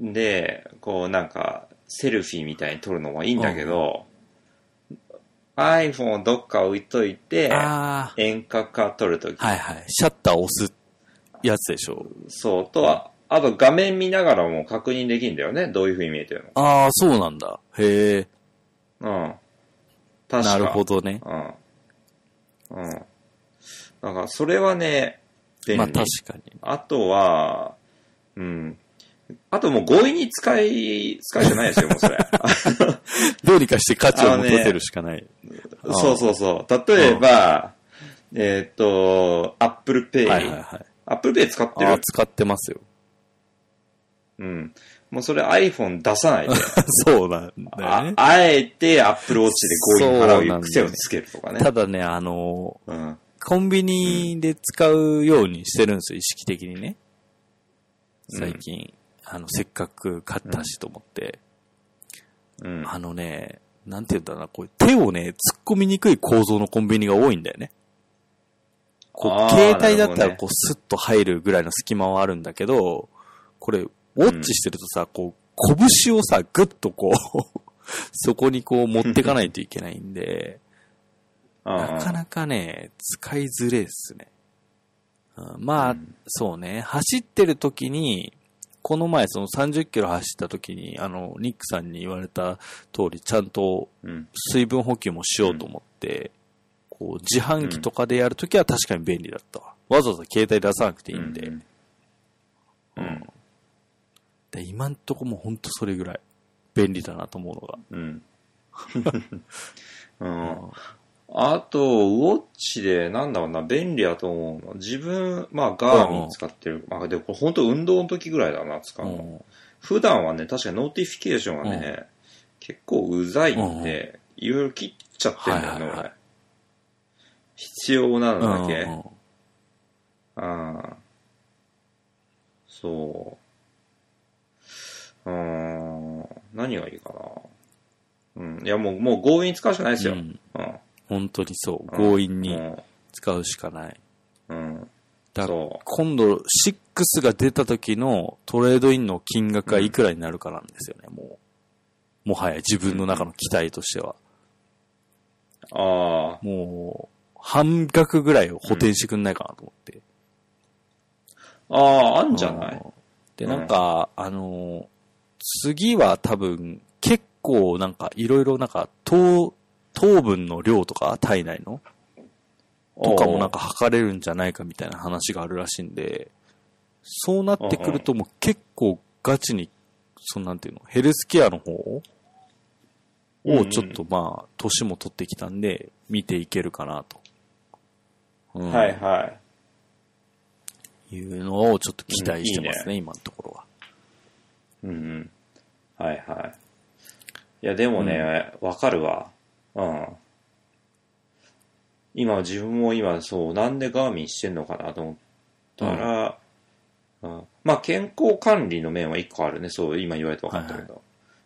で、こうなんか、セルフィーみたいに撮るのはいいんだけど、iPhone をどっか置いといて、遠隔から撮るとき。はいはい。シャッター押すやつでしょ。そう。とは、あと画面見ながらも確認できるんだよね。どういう風に見えてるの。ああ、そうなんだ。へえ。うん。確かに。なるほどね。うん。うん。なんか、それはね、便利。まあ確かに。あとは、うん。あともう強引に使いじゃないですよ、もうそれ。どうにかして価値を持てるしかない。ね、そうそうそう。例えば、Apple Pay。はいはいはい。Apple Pay 使ってる？使ってますよ。うん。もうそれ iPhone 出さないで。そうなんだよね。あえて Apple Watch で強引に払う癖をつけるとかね。ただね、コンビニで使うようにしてるんですよ、意識的にね。最近。せっかく買ったしと思って、うん、なんて言うんだろうな、こう手をね、突っ込みにくい構造のコンビニが多いんだよね。こう、携帯だったらこう、スッと入るぐらいの隙間はあるんだけど、これ、ウォッチしてるとさ、こう、拳をさ、ぐっとこう、そこにこう、持ってかないといけないんで、なかなかね、使いづれいっすね。まあ、そうね、走ってる時に、この前その30キロ走った時にニックさんに言われた通りちゃんと水分補給もしようと思って、うん、こう自販機とかでやるときは確かに便利だったわ。わざわざ携帯出さなくていいんで。うん。うん、で今んとこもうほんとそれぐらい便利だなと思うのが。うん。うん、あとウォッチでなんだろうな、便利だと思うの。自分まあガーミン使ってる。まあでもこれ本当運動の時ぐらいだな使うの。普段はね、確かにノーティフィケーションがね、結構うざいんでいろいろ切っちゃってるんだよね、はいはいはい、必要なのだけ。そう。何がいいかな。うん。いやもう強引に使うしかないですよ。うん本当にそう。強引に使うしかない。うん。だから、今度、6が出た時のトレードインの金額がいくらになるかなんですよね、もはや自分の中の期待としては。ああ。もう、半額ぐらいを補填してくんないかなと思って。あんじゃない？で、なんか、次は多分、結構なんか、いろいろなんか、糖分の量とか体内のとかもなんか測れるんじゃないかみたいな話があるらしいんで、そうなってくるともう結構ガチにそのなんていうのヘルスケアの方をちょっとまあ年も取ってきたんで見ていけるかなと、はいはいいうのをちょっと期待してますね、今のところは。はいはい。いやでもね、わかるわ。今自分も今そうなんでガーミンしてんのかなと思ったら、まあ健康管理の面は一個あるね。そう今言われて分かったけど、はいはい、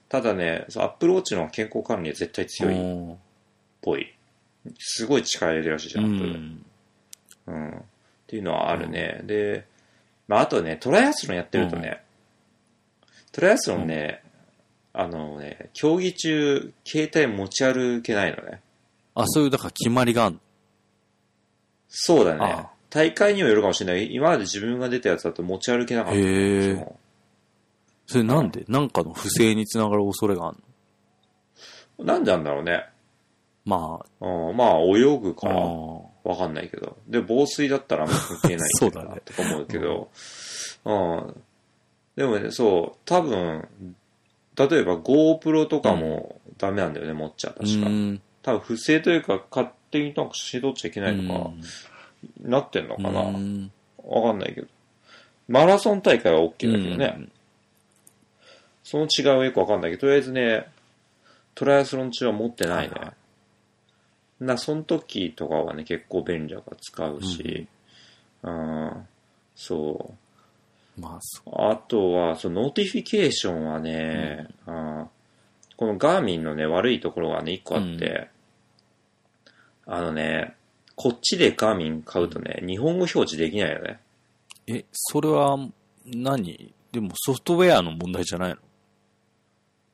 ただね、アップルウォッチの健康管理は絶対強いっぽい。すごい力入れるらしいじゃん、アップル。っていうのはあるね。で、まああとねトライアスロンやってるとね、トライアスロンね。競技中、携帯持ち歩けないのね。そういう、だから決まりがある。そうだね。大会にもよるかもしれない。今まで自分が出たやつだと持ち歩けなかった。それなんで、なんかの不正につながる恐れがあるの？なんでなんだろうね。まあ、泳ぐから、わかんないけど。で、防水だったらあんま関係ないけど。そうだね。とか思うけど。でもね、そう、多分、例えば GoPro とかもダメなんだよね、持っちゃ確か。多分不正というか勝手になんか指導しちゃいけないとかなってんのかな、わかんないけど。マラソン大会は OK だけどね、その違いはよくわかんないけど、とりあえずねトライアスロン中は持ってないね。なその時とかはね結構便利だから使うし、そう。まあそう。あとはそのノーティフィケーションはね、このガーミンのね悪いところがね一個あって、あのねこっちでガーミン買うとね日本語表示できないよね。え、それは何？でもソフトウェアの問題じゃないの？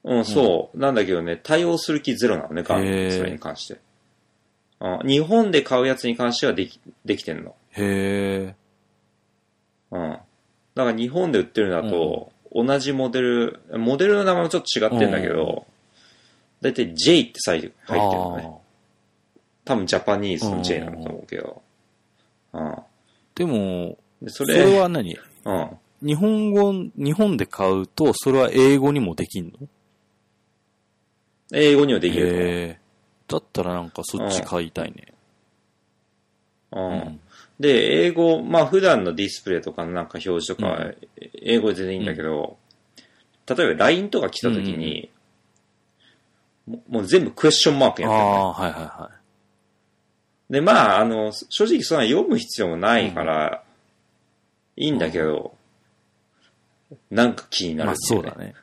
うん、そうなんだけどね、対応する気ゼロなのね、ガーミンそれに関して。日本で買うやつに関してはできてんの。へぇ。だから日本で売ってるのだと、同じモデルの名前もちょっと違ってんだけど、だいたい J って入ってるのね。多分ジャパニーズの J なんだと思うけど。でも、それは何？日本で買うと、それは英語にもできんの？英語にはできる。へぇ。だったらなんかそっち買いたいね。で、英語、まあ普段のディスプレイとかのなんか表示とか、英語で全然いいんだけど、例えば LINE とか来た時に、もう全部クエスチョンマークやってる、ね。で、まあ、正直そんな読む必要もないから、いいんだけど、なんか気になるんですよね。まあそうだね。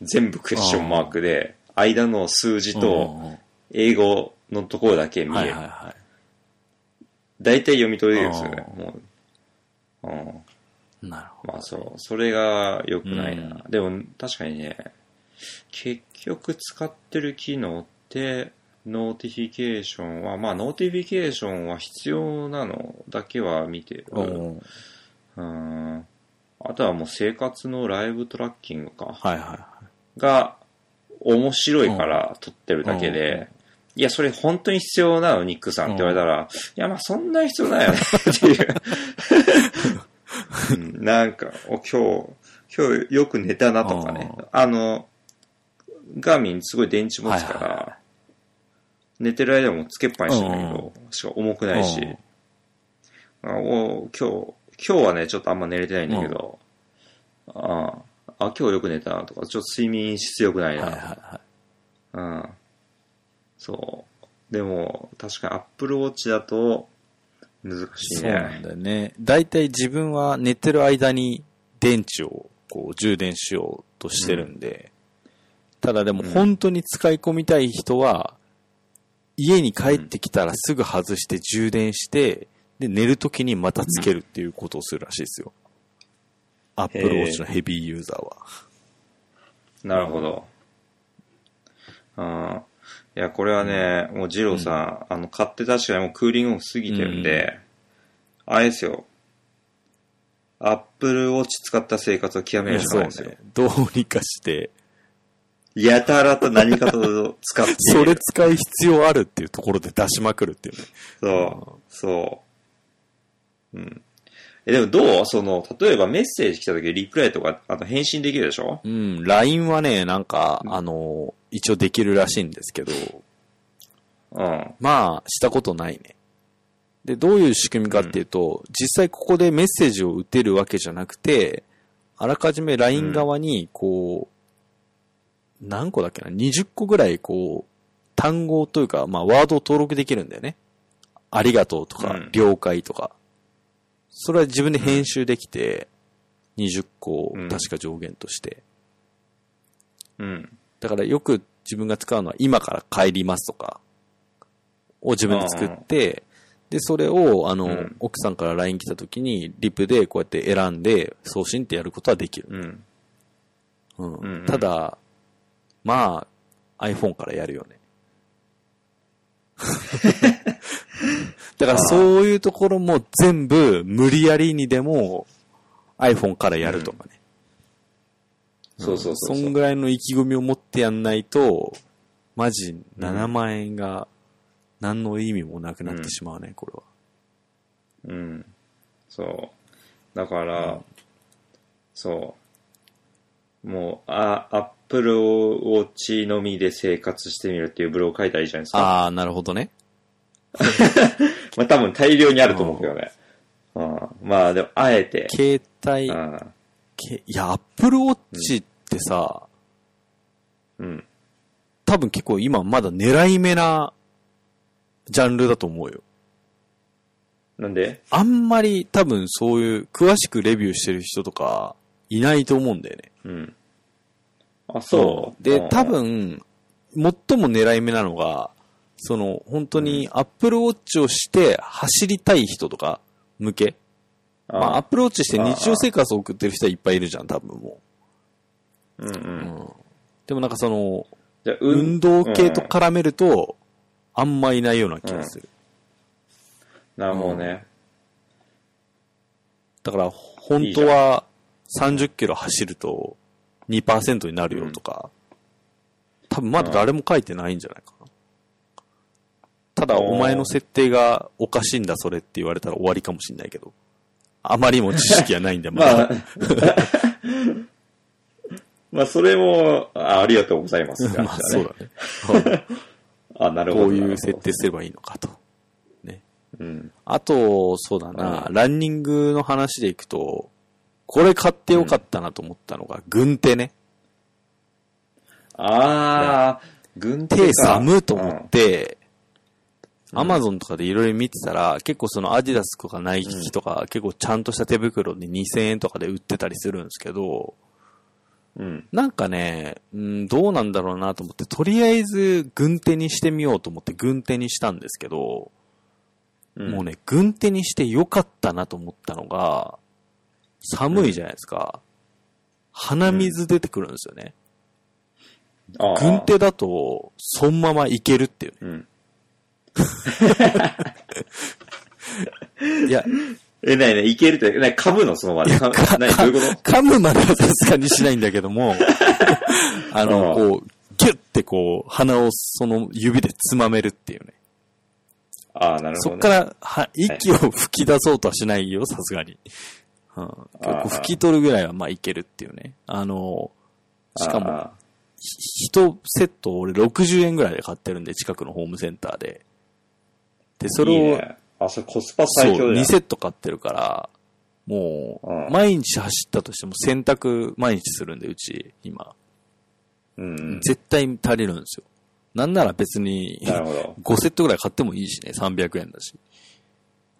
全部クエスチョンマークで、間の数字と英語のところだけ見える。大体読み取れるんですよね。なるほど。まあそう。それが良くないな。でも確かにね、結局使ってる機能って、ノーティフィケーションは、まあノーティフィケーションは必要なのだけは見てる。あとはもう生活のライブトラッキングか。が、面白いから撮ってるだけで、いや、それ本当に必要なの、ニックさんって言われたら、いや、まあ、そんな必要ないよね、っていう、なんか、今日よく寝たなとかね。ガーミンすごい電池持つから、寝てる間もつけっぱにしてんだけど、しか重くないし、今日はね、ちょっとあんま寝れてないんだけど、今日よく寝たなとか、ちょっと睡眠質良くないなとか。そう。でも、確かに Apple Watch だと、難しいね。そうなんだよね。だいたい自分は寝てる間に電池をこう充電しようとしてるんで、ただでも本当に使い込みたい人は、家に帰ってきたらすぐ外して充電して、で、寝るときにまたつけるっていうことをするらしいですよ。アップルウォッチのヘビーユーザーは。なるほど。いや、これはね、もう二郎さん、買って確かにもうクーリングオフ過ぎてるんで、あれですよ。アップルウォッチ使った生活を極めるしかないんですよ。どうにかして。やたらと何かと使って。それ使う必要あるっていうところで出しまくるっていうね。でもどう？例えばメッセージ来た時リプライとか、あと返信できるでしょ？LINE はね、なんか、一応できるらしいんですけど、まあ、したことないね。で、どういう仕組みかっていうと、実際ここでメッセージを打てるわけじゃなくて、あらかじめ LINE 側に、こう、何個だっけな、20個ぐらい、こう、単語というか、まあ、ワードを登録できるんだよね。ありがとうとか、了解とか。それは自分で編集できて、20個確か上限として。だからよく自分が使うのは今から帰りますとかを自分で作って、で、それを奥さんから LINE 来た時にリプでこうやって選んで送信ってやることはできる。ただ、まあ iPhone からやるよね。だからそういうところも全部無理やりにでも iPhone からやるとかね。そんぐらいの意気込みを持ってやんないと、マジ7万円が何の意味もなくなってしまうね、これは。だから、もう、アッ Apple Watch のみで生活してみるっていうブログ書いたらいいじゃないですか。ああ、なるほどね。まあ多分大量にあると思うけどね。うん、まあでも、あえて。携帯、うん、いや、Apple Watch ってさ、うん。多分結構今まだ狙い目なジャンルだと思うよ。なんで？あんまり多分そういう詳しくレビューしてる人とかいないと思うんだよね。うん。あ、そう。で、多分、最も狙い目なのが、その、本当にApple Watchをして走りたい人とか向け。まあ、Apple Watchして日常生活を送ってる人はいっぱいいるじゃん、多分もう。うんうん。うん、でもなんかその、運動系と絡めると、あんまいないような気がする。うん、なるほどね。だから、本当は30キロ走ると 2% になるよとか、うん、多分まだ誰も書いてないんじゃないかな。ただ、お前の設定がおかしいんだ、それって言われたら終わりかもしれないけど、あまりも知識はないんだ、まだ。まあ、それも、ありがとうございます、ね。まあ、そうだね。あ、なるほど。こういう設定すればいいのかと。ね。うん。あと、そうだな、ランニングの話でいくと、これ買ってよかったなと思ったのが、軍手ね。あー、軍手か。手寒いと思って、アマゾンとかでいろいろ見てたら、結構そのアディダスとかナイキとか、結構ちゃんとした手袋で2000円とかで売ってたりするんですけど、うん、なんかね、どうなんだろうなと思って、とりあえず軍手にしてみようと思って軍手にしたんですけど、うん、もうね、軍手にしてよかったなと思ったのが、寒いじゃないですか。鼻水出てくるんですよね。うん、軍手だと、そのままいけるっていう、ね。うん、いや、ないね、いけるって、噛むのそのままで。噛むまではさすがにしないんだけども、こう、キュッてこう、鼻をその指でつまめるっていうね。ああ、なるほど、ね。そっから息を吹き出そうとはしないよ、さすがに。うん、結構吹き取るぐらいは、まあいけるっていうね。しかも、1セット俺60円ぐらいで買ってるんで、近くのホームセンターで。で、それを、いいね。あ、それコスパ最強だよ。そう、2セット買ってるから、もう、毎日走ったとしても洗濯毎日するんで、うち、今。うん。絶対足りるんですよ。なんなら別に、5セットぐらい買ってもいいしね、300円だし。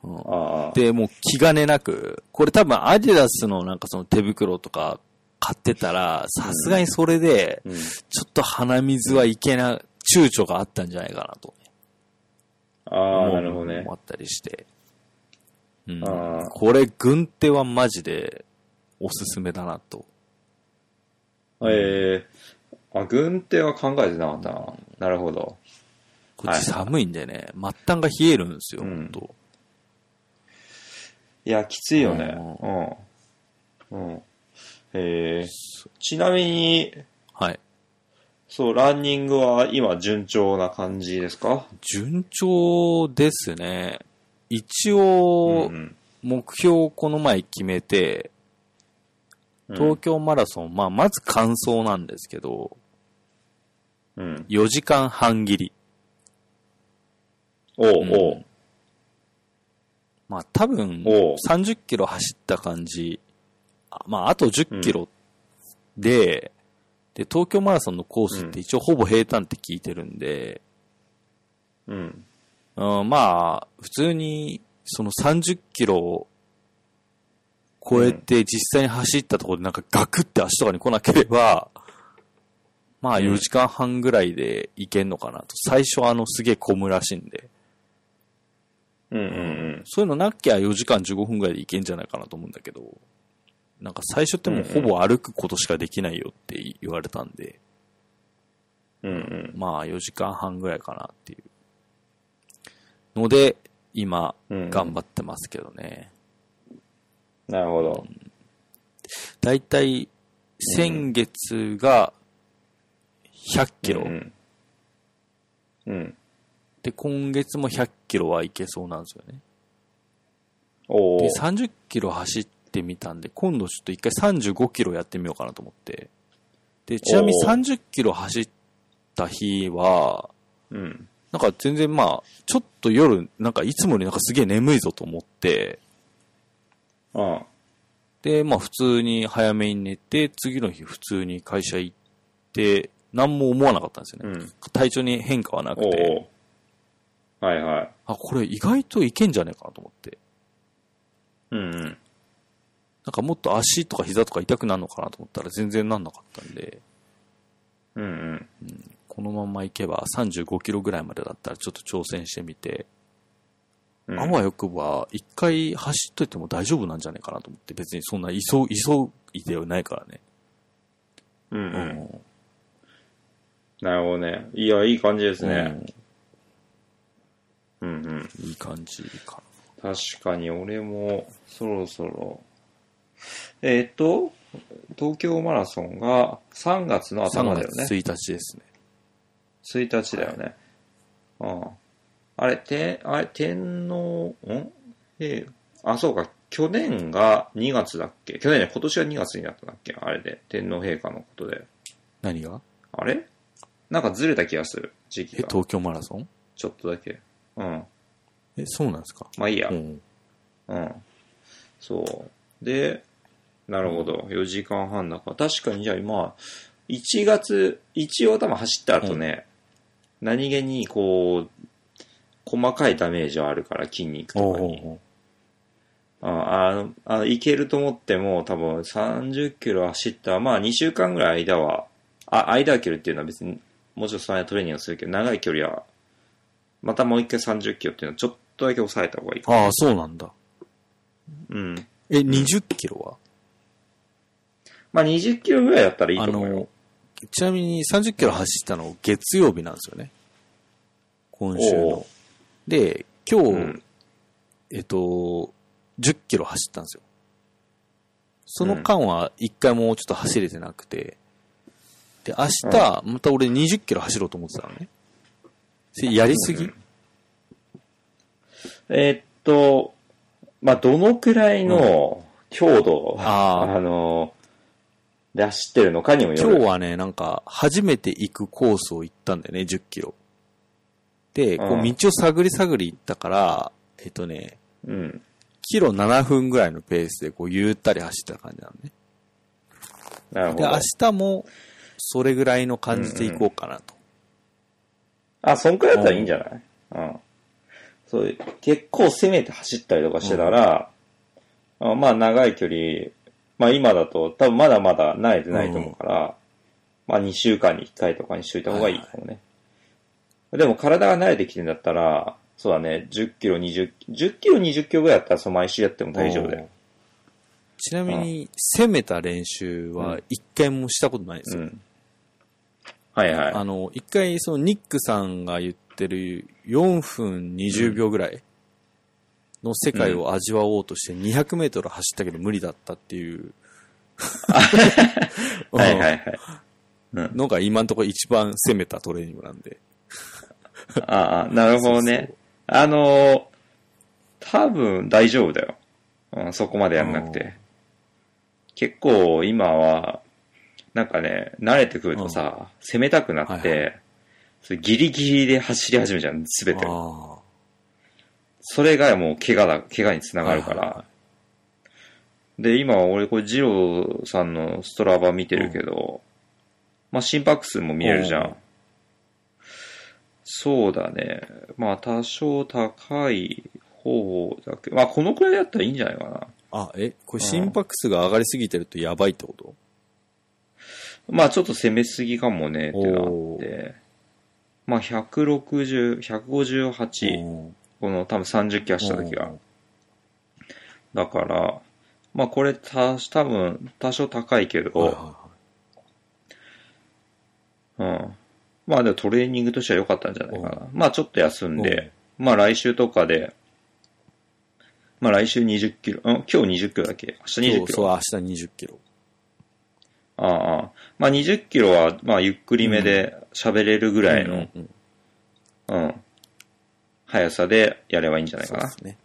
うん、あ、で、もう気兼ねなく、これ多分アディダスのなんかその手袋とか買ってたら、さすがにそれで、うん、ちょっと鼻水はいけな、躊躇があったんじゃないかなと。ああ、なるほどね。あったりして。うん。これ、軍手はマジでおすすめだなと。あ、軍手は考えてなかったな。うん、なるほど。こっち寒いんでね、はい、末端が冷えるんですよ、うん、ほんと。いや、きついよね。うん。うん。ちなみに、はい。そう、ランニングは今順調な感じですか？順調ですね。一応、目標をこの前決めて、うん、東京マラソン、まあ、まず完走なんですけど、うん、4時間半切り。おう。まあ、多分、30キロ走った感じ、まあ、あと10キロで、うんで、東京マラソンのコースって一応ほぼ平坦って聞いてるんで、うん。まあ、普通に、その30キロを超えて実際に走ったところでなんかガクって足とかに来なければ、まあ4時間半ぐらいでいけんのかなと。最初すげえ混むらしいんで。うん。そういうのなきゃ4時間15分ぐらいでいけんじゃないかなと思うんだけど。なんか最初ってもうほぼ歩くことしかできないよって言われたんで、まあ4時間半ぐらいかなっていうので今頑張ってますけどね。なるほど。だいたい先月が100キロ、で今月も100キロはいけそうなんですよね。で30キロ走ってみたんで、今度ちょっと一回35キロやってみようかなと思って。で、ちなみに30キロ走った日は、うん、なんか全然まあ、ちょっと夜、なんかいつもよりなんかすげえ眠いぞと思って、うん、で、まあ普通に早めに寝て、次の日普通に会社行って、何も思わなかったんですよね。うん、体調に変化はなくて。はいはい。あ、これ意外といけんじゃねえかなと思って。うんうん。なんかもっと足とか膝とか痛くなるのかなと思ったら全然なんなかったんで。うんうん。うん、このままいけば35キロぐらいまでだったらちょっと挑戦してみて、あわよくば一回走っといても大丈夫なんじゃねえかなと思って、別にそんな急いではないからね。うんうん。うんなるほどね。いや、いい感じですね。うん、うん、うん。いい感じかな。確かに、俺も、そろそろ。東京マラソンが3月の頭だよね。3月1日ですね。1日だよね。はい、あれ、天皇、そうか、去年が2月だっけ？去年ね、今年が2月になったんだっけ？あれで、天皇陛下のことで。何が？あれ？なんかずれた気がする時期が。東京マラソン？ちょっとだけ。うん。そうなんですか。まあいいや。うん。うん。そう。で、なるほど。4時間半だから。確かにじゃあ今、1月、一応多分走った後ね、うん、何気にこう、細かいダメージはあるから、筋肉とかに。いけると思っても、多分30キロ走った、まあ2週間ぐらい間は切るっていうのは別に、もちろんその間トレーニングをするけど、長い距離は、またもう一回30キロっていうのはちょっとだけ抑えた方がいいかな。ああ、そうなんだ。うん。20キロは？まあ、20キロぐらいだったらいいと思うよ。ちなみに30キロ走ったの月曜日なんですよね。今週の。で、今日、10キロ走ったんですよ。その間は一回もちょっと走れてなくて、で、明日、また俺20キロ走ろうと思ってたのね。やりすぎ？まあ、どのくらいの強度を、で走ってるのかにもよる。今日はね、なんか、初めて行くコースを行ったんだよね、10キロ。で、こう、道を探り探り行ったから、キロ7分ぐらいのペースで、こう、ゆったり走った感じなのね。なるほど。で、明日も、それぐらいの感じでいこうかなと。うんうん、そんくらいだったらいいんじゃない？うん。そういう、結構攻めて走ったりとかしてたら、まあ長い距離、まあ今だと多分まだまだ慣れてないと思うから、まあ2週間に1回とかにしといた方がいいかもね。でも体が慣れてきてんだったら、そうだね、10キロ20キロぐらいだったら毎週やっても大丈夫だよ。ちなみに、攻めた練習は一回もしたことないですよ。うんはいはい。一回、その、ニックさんが言ってる4分20秒ぐらいの世界を味わおうとして200メートル走ったけど無理だったっていう、はいはいはい。のが今のところ一番攻めたトレーニングなんで。ああ、なるほどね。そうそう多分大丈夫だよ。うん、そこまでやんなくて。結構今は、なんかね、慣れてくるとさ、攻めたくなって、はいはい、それギリギリで走り始めちゃう、すべて。それがもう怪我につながるから。はいはいはい、で、今俺、これ、ジローさんのストラバ見てるけど、まあ、心拍数も見れるじゃん。そうだね。まあ、多少高い方だけど、まあ、このくらいだったらいいんじゃないかな。これ心拍数が上がりすぎてるとやばいってこと？まあちょっと攻めすぎかもねってなって、まあ160、158、この多分30キロした時が。だから、まあこれ多分多少高いけど、まあでもトレーニングとしては良かったんじゃないかな。まあちょっと休んで、まあ来週とかで、まあ来週20キロ、今日20キロだっけ？明日20キロ。そう、明日20キロ。まあ、20キロは、まあ、ゆっくりめで喋れるぐらいの、速さでやればいいんじゃないかな。そうで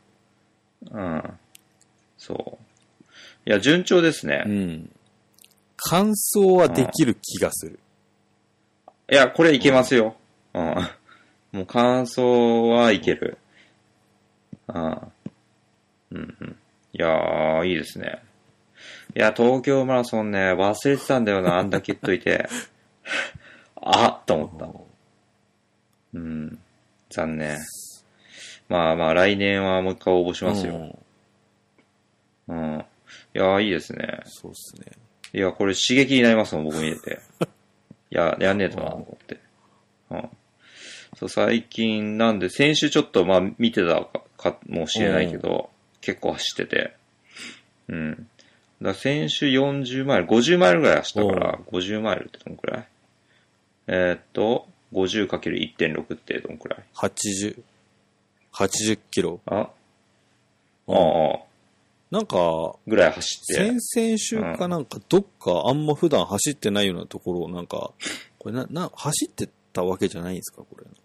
すね。そう。いや、順調ですね。完走はできる気がする。いや、これいけますよ。うん。もう完走はいける。うん。うんうん。いやー、いいですね。いや、東京マラソンね、忘れてたんだよな、あんだけ言っといて。あっと思った。うん。残念。まあまあ、来年はもう一回応募しますよ。うん。いやー、いいですね。そうですね。いや、これ刺激になりますもん、僕見れて。いや、やんねえとな、と思って。うん。そう、最近、なんで、先週ちょっと、まあ、見てたかもしれないけど、結構走ってて。うん。だ先週40マイル、50マイルぐらい走ったから、50マイルってどんくらい？50×1.6 ってどんくらい？ 80。80キロ。あ、うん、ああ。なんか、ぐらい走って。先々週かなんか、どっかあんま普段走ってないようなところをなんか、これ走ってたわけじゃないんですかこれなんか。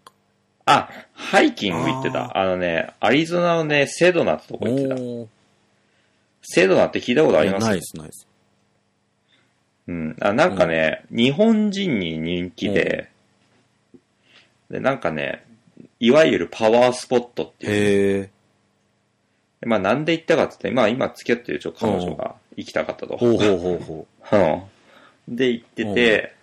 あ、ハイキング行ってた。あのね、アリゾナのね、セドナってとこ行ってた。セドナって聞いたことあります？ないです、ないです。うん。あ、なんかね、日本人に人気で、で、なんかね、いわゆるパワースポットっていう。へー。まあなんで行ったかって言って、まあ今付き合ってる彼女が行きたかったと。ほうほうほうほう。うん。で行ってて、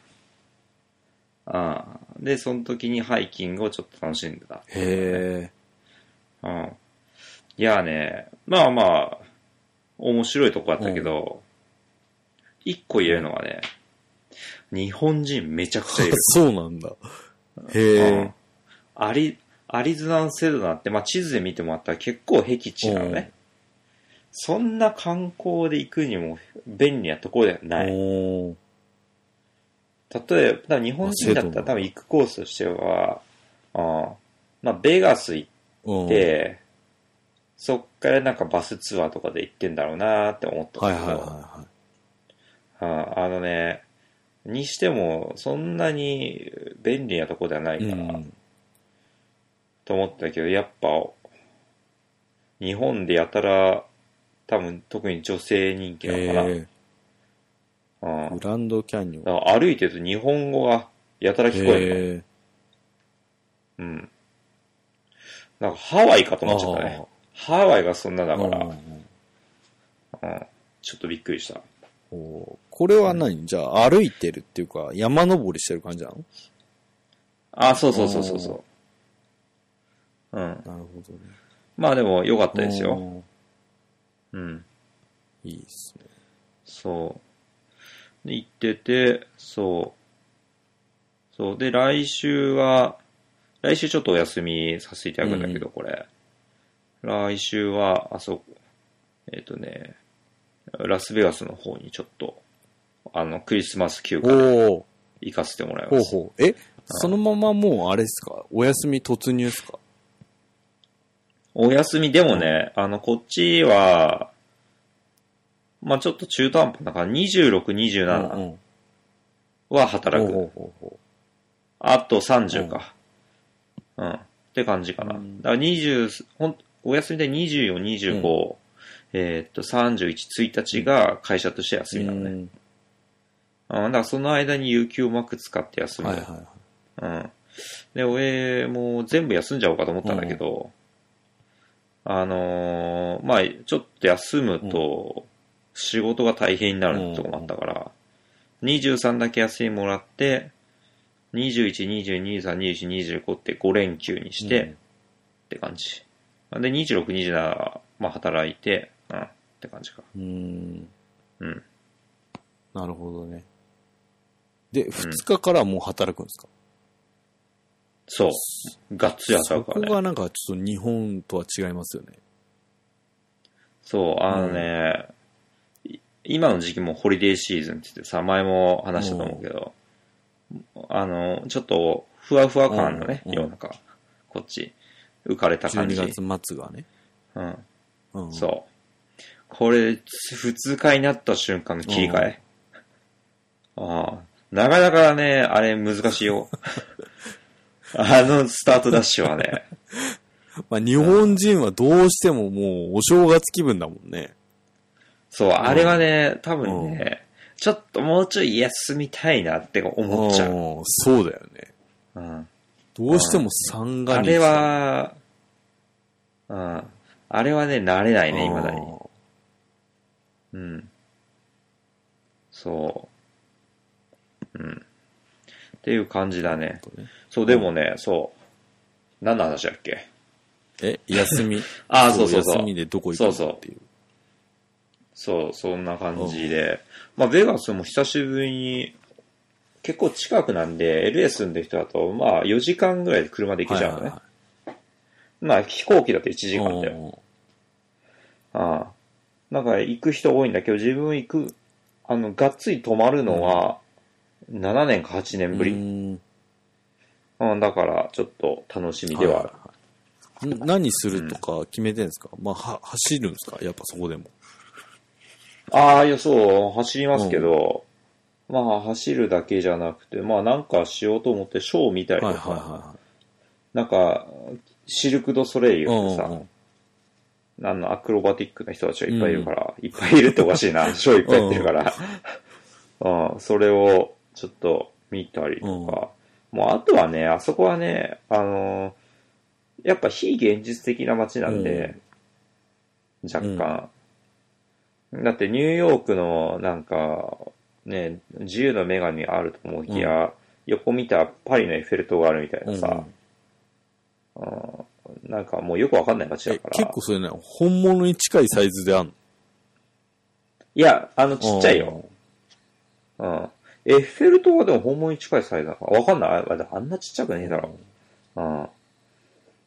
ああ。で、その時にハイキングをちょっと楽しんでた。へー。うん。いやね、まあまあ、面白いとこあったけど、一個言えるのはね、日本人めちゃくちゃいる。そうなんだ。へー。アリゾナセドナって、まあ、地図で見てもらったら結構僻地なのね。そんな観光で行くにも便利なところではない。例えば、日本人だったら多分行くコースとしては、まあ、ベガス行って、そっからなんかバスツアーとかで行ってんだろうなーって思ったんだけど、はいはいはいはい、あのね、にしてもそんなに便利なとこではないから、うんと思ったけど、やっぱ日本でやたら多分特に女性人気なのかな、グランドキャニオン歩いてると日本語がやたら聞こえる、うん、なんかハワイかと思っちゃったね。ハワイがそんなだから、ちょっとびっくりした。これは何、じゃあ歩いてるっていうか山登りしてる感じなの？あ、そうそうそうそうそう、うん。なるほどね。まあでも良かったですよ。うん。いいですね。そう。で、行ってて、そう。そう。で、来週ちょっとお休みさせていただくんだけど、これ。来週は、ラスベガスの方にちょっと、クリスマス休暇で行かせてもらいます。ほうほう。え、そのままもうあれですか？お休み突入ですか？お休みでもね、こっちは、まあ、ちょっと中途半端だから、26、27は働く。あと30か。うん。って感じかな。だからお休みで24、25、31、1日が会社として休みなのね。だからその間に有給をうまく使って休む。はいはいはい。うん。で、俺も全部休んじゃおうかと思ったんだけど、まあ、ちょっと休むと、仕事が大変になるってとこもあったから、23だけ休みもらって、21、22、23、21、25って5連休にして、って感じ。で、26、27は、まあ、働いて、って感じか。うん。なるほどね。で、2日からもう働くんですか？そう。がっつり働くからね。そこがなんかちょっと日本とは違いますよね。そう、今の時期もホリデーシーズンって言ってさ、前も話したと思うけど、ちょっとふわふわ感のね、世の中、こっち、浮かれた感じ。12月末がね。そう。これ、普通科になった瞬間の切り替え。なかなかね、あれ難しいよ。スタートダッシュはね。まあ、日本人はどうしてももうお正月気分だもんね。そう、あれはね、多分ね、ちょっともうちょい休みたいなって思っちゃう。そうだよね。うん。どうしても三が日。あれはね、慣れないね、未だに。うん。そう。うん。っていう感じだね。そう、でもね、そう。何の話だっけ？休み。あ、そう。休みでどこ行くのっていう。そう、そんな感じで。まあ、ベガスも久しぶりに、結構近くなんで、LA 住んでる人だと、まあ、4時間ぐらいで車で行けちゃうのね。はいはいはい、まあ、飛行機だと1時間だよ。ああ。なんか、行く人多いんだけど、自分行く、がっつり泊まるのは、7年か8年ぶり。うん、だから、ちょっと楽しみではある。はいはい、何するとか決めてるんですか？まあ、走るんですか？やっぱそこでも。ああ、いや、そう、走りますけど、まあ、走るだけじゃなくて、まあ、なんかしようと思って、ショー見たりとか、なんか、シルク・ド・ソレイユってさ、アクロバティックな人たちがいっぱいいるから、いっぱいいるっておかしいな、ショーいっぱいやってるから、それをちょっと見たりとか、もう、あとはね、あそこはね、やっぱ非現実的な街なんで、若干、だってニューヨークのなんかね、自由の女神あると思いきや、横見たパリのエッフェル塔があるみたいなさ、なんかもうよくわかんない街だから。結構それね、本物に近いサイズであんの？いや、ちっちゃいよ。エッフェル塔はでも本物に近いサイズだから、わかんない。あんなちっちゃくねえだろ。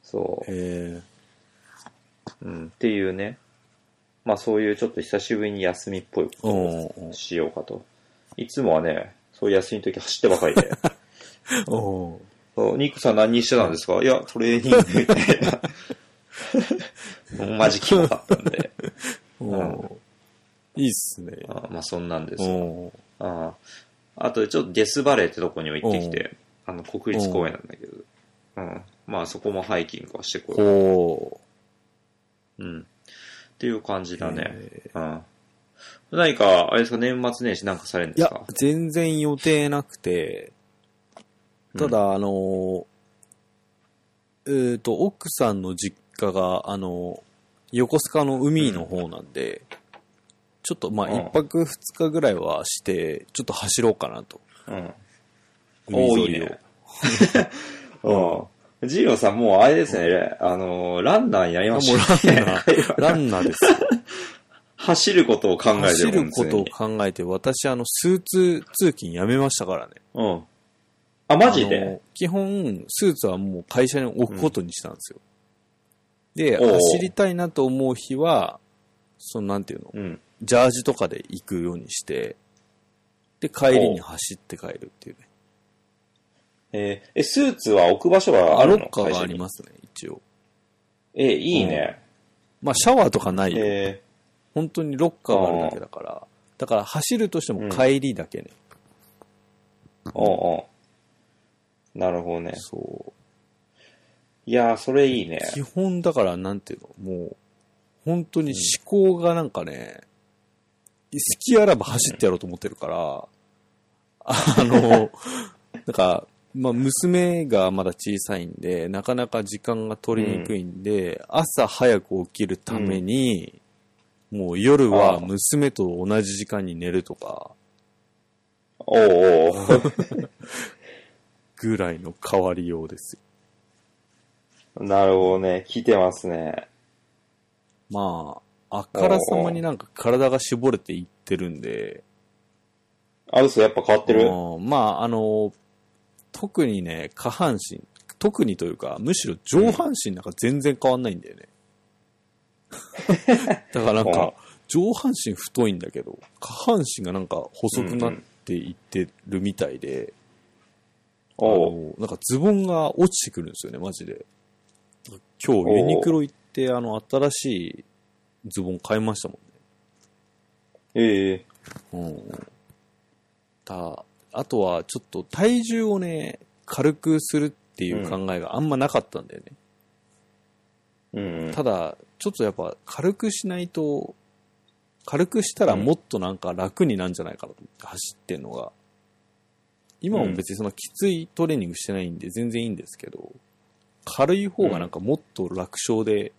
そう。へえ。っていうね。まあそういうちょっと久しぶりに休みっぽいことをしようかと。いつもはね、そういう休みの時走ってばかりで。ニックさん何してたんですか？いや、トレーニングみたいな。もうマジキモかったんで。いいっすね。まあそんなんですよ。あとちょっとデスバレーってとこにも行ってきて、国立公園なんだけど。まあそこもハイキングはしてこよう。っていう感じだね。何か、あれですか、年末年始なんかされるんですか？いや、全然予定なくて、ただ、奥さんの実家が、横須賀の海の方なんで、ちょっと、まあ、一泊二日ぐらいはして、ちょっと走ろうかなと。海沿いを。いいね。ジーロさん、もうあれですね、ランナーになりましたね。もうランナーですよ。走ることを考えてる。走ることを考えて、私、スーツ通勤やめましたからね。あ、マジで？基本、スーツはもう会社に置くことにしたんですよ。で、走りたいなと思う日は、その、なんていうの、ジャージとかで行くようにして、で、帰りに走って帰るっていうね。スーツは置く場所があるの？ロッカーがありますね、一応。いいね。まあ、シャワーとかないよ。本当にロッカーがあるだけだから。だから走るとしても帰りだけね。なるほどね。そう。いやー、それいいね。基本だから、なんていうの、もう、本当に思考がなんかね、好きあらば走ってやろうと思ってるから、なんか、まあ、娘がまだ小さいんで、なかなか時間が取りにくいんで、朝早く起きるために、もう夜は娘と同じ時間に寝るとか。ぐらいの変わりようですよ。なるほどね。来てますね。まあ、あからさまになんか体が絞れていってるんで。あ、嘘、やっぱ変わってる？まあ、特にね、下半身、特にというか、むしろ上半身なんか全然変わんないんだよね。だからなんか、上半身太いんだけど、下半身がなんか細くなっていってるみたいで、なんかズボンが落ちてくるんですよね、マジで。今日ユニクロ行って、新しいズボン買いましたもんね。あとはちょっと体重をね、軽くするっていう考えがあんまなかったんだよね。ただ、ちょっとやっぱ軽くしないと軽くしたらもっとなんか楽になんじゃないかなと思って走ってんのが、今も別にそのきついトレーニングしてないんで全然いいんですけど、軽い方がなんかもっと楽勝で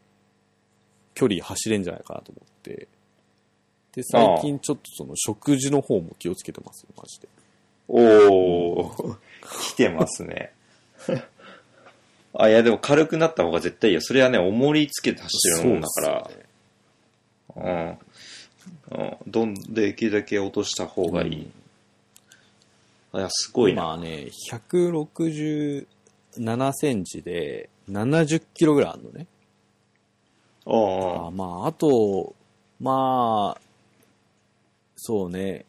距離走れんじゃないかなと思って、で最近ちょっとその食事の方も気をつけてますよマジで。おー来てますね。あ、いやでも軽くなった方が絶対いいよ。それはね、重りつけて走ってるもんだから。そうですね。うん。うん。できるだけ落とした方がいい。うん、いや、すごいな。今ね、167センチで70キロぐらいあるのね。ああ。まあ、あと、まあ、そうね、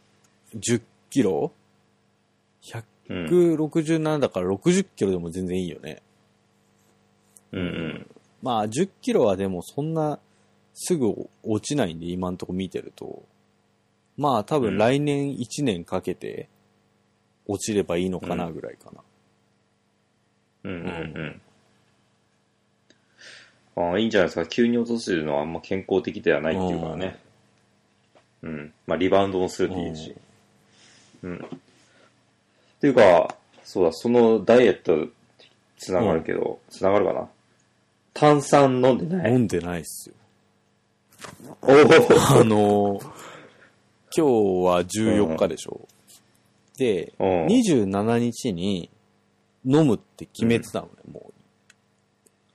10キロ ?167 だから60キロでも全然いいよね。うんうん、まあ10キロはでもそんなすぐ落ちないんで今んとこ見てると、まあ多分来年1年かけて落ちればいいのかなぐらいかな。うんうんうん。ああ、いいんじゃないですか。急に落とすのはあんま健康的ではないっていうからね。うん。まあリバウンドもするっていうし。うん。っていうか、そうだ、そのダイエットつながるけど、つながるかな。炭酸飲んでない？飲んでないっすよ。おぉ今日は14日でしょ、うん、で、27日に飲むって決めてたのね、うん、も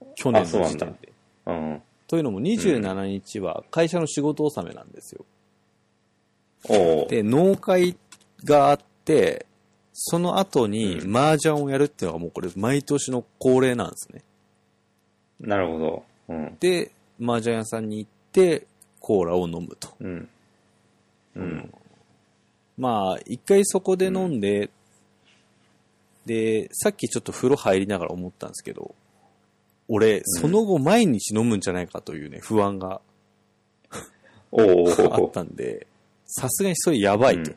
う。去年の時点で。うん。というのも27日は会社の仕事納めなんですよ。うん、で、納会があって、その後に麻雀をやるっていうのがもうこれ毎年の恒例なんですね。なるほど、うん、で麻雀屋さんに行ってコーラを飲むと、うんうん、まあ一回そこで飲んで、うん、でさっきちょっと風呂入りながら思ったんですけど、俺その後毎日飲むんじゃないかというね不安があったんで、さすがにそれやばいと、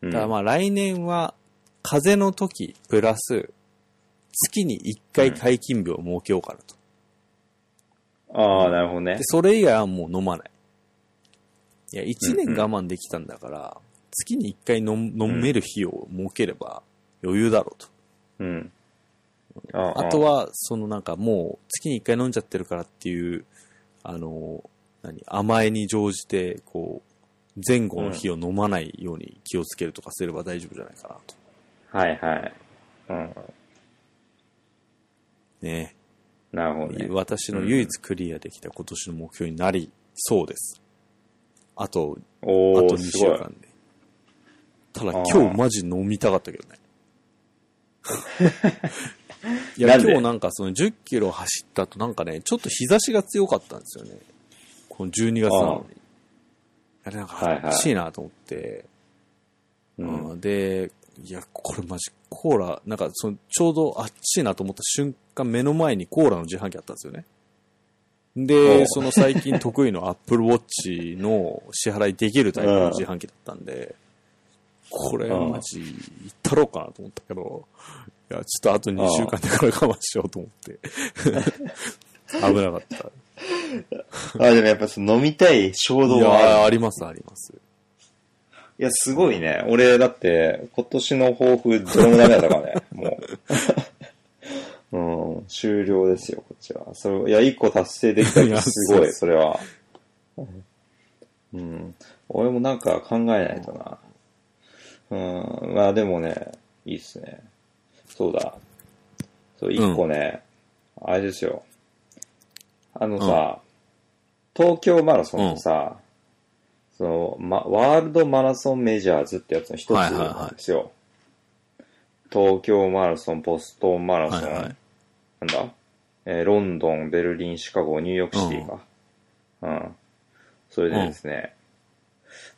うん、だからまあ来年は風邪の時プラス月に1回解禁日を設けようかなと。うん、ああ、なるほどね。で、それ以外はもう飲まない。いや、1年我慢できたんだから、うんうん、月に1回飲める日を設ければ余裕だろうと。うん。あとは、そのなんかもう月に1回飲んじゃってるからっていう、甘えに乗じて、こう、前後の日を飲まないように気をつけるとかすれば大丈夫じゃないかなと。うん、はいはい。うん。ね、なるほどね。私の唯一クリアできた今年の目標になりそうです。あと2週間で。ただ今日マジ飲みたかったけどね。いや今日なんかその10キロ走った後なんかね、ちょっと日差しが強かったんですよね。この12月なのに。あれなんか欲しいなと思って。はいはい、うん、で、いや、これマジコーラ、なんかそのちょうどあっちいなと思った瞬間目の前にコーラの自販機あったんですよね。で、その最近得意の Apple Watch の支払いできるタイプの自販機だったんで、これマジ行ったろうかなと思ったけど、いや、ちょっとあと2週間でこれ我慢しようと思って。危なかった。あ、でもやっぱその飲みたい衝動は。いや、ありますあります。いや、すごいね。俺、だって、今年の抱負、どれもダメだったからね。もう。うん、終了ですよ、こっちは。それ、いや、一個達成できたらすごい、それは。うん。俺もなんか考えないとな。うん、まあでもね、いいっすね。そうだ。そう、一個ね、うん、あれですよ。さ、うん、東京マラソンのさ、うん、そのワールドマラソンメジャーズってやつの一つなんですよ、はいはいはい、東京マラソン、ボストンマラソン、はいはい、なんだ、ロンドン、ベルリン、シカゴ、ニューヨークシティか、うん、うん、それでですね、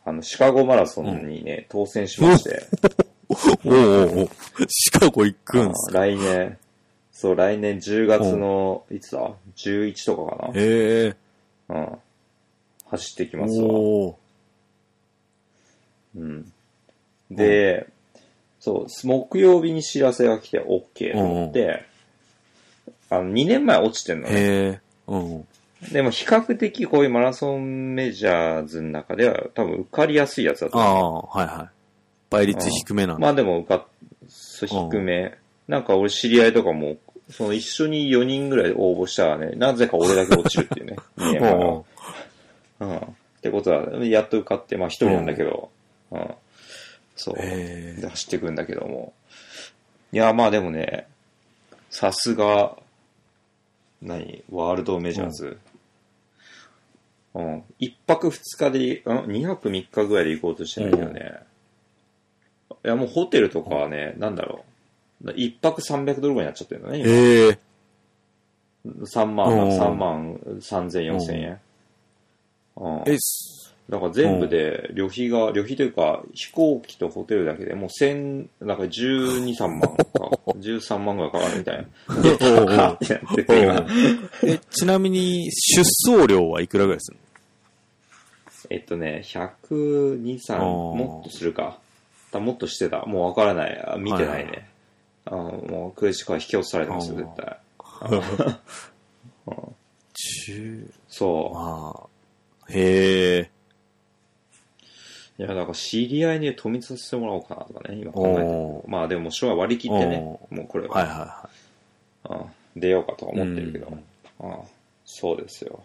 うん、シカゴマラソンにね、当選しまして、うん、おお、シカゴ行くんすか？来年10月の、いつだ？ 11 とかかな、へー、うん、走ってきますわ。おうん、で、そう、木曜日に知らせが来て OK と思って、2年前落ちてんのね。へー、うん、でも比較的こういうマラソンメジャーズの中では多分受かりやすいやつだと思う。ああ、はいはい。倍率低めなんだ。まあでも受かっ、低め。なんか俺知り合いとかも、その一緒に4人ぐらい応募したらね、なぜか俺だけ落ちるっていうね。いや、うん。ってことは、やっと受かって、まあ一人なんだけど、うん。そう。で走っていくんだけども。いや、まあでもね、さすが、ワールドメジャーズ。うん。一泊二日で、二泊三日ぐらいで行こうとしてないけどね。いや、もうホテルとかはね、なんだろう。一泊$300ぐらいになっちゃってるのね、今。3万3,000、4,000円。うん。だから全部で旅費というか、飛行機とホテルだけでもうなんか12、13万とか、13万ぐらいかかるみたいな。で、高ってなってて、今。ちなみに、出走料はいくらぐらいするの？102、3、もっとするか。もっとしてた。もうわからない。見てないね。はいはい、もうクレジットカード引き落とされてますよ、絶対。そう。まあ、へえ。いや、だから知り合いに止めさせてもらおうかなとかね、今考えて。まあでも、しょうが割り切ってね、もうこれは。はいはいはい。出ようかとは思ってるけど、そうですよ。っ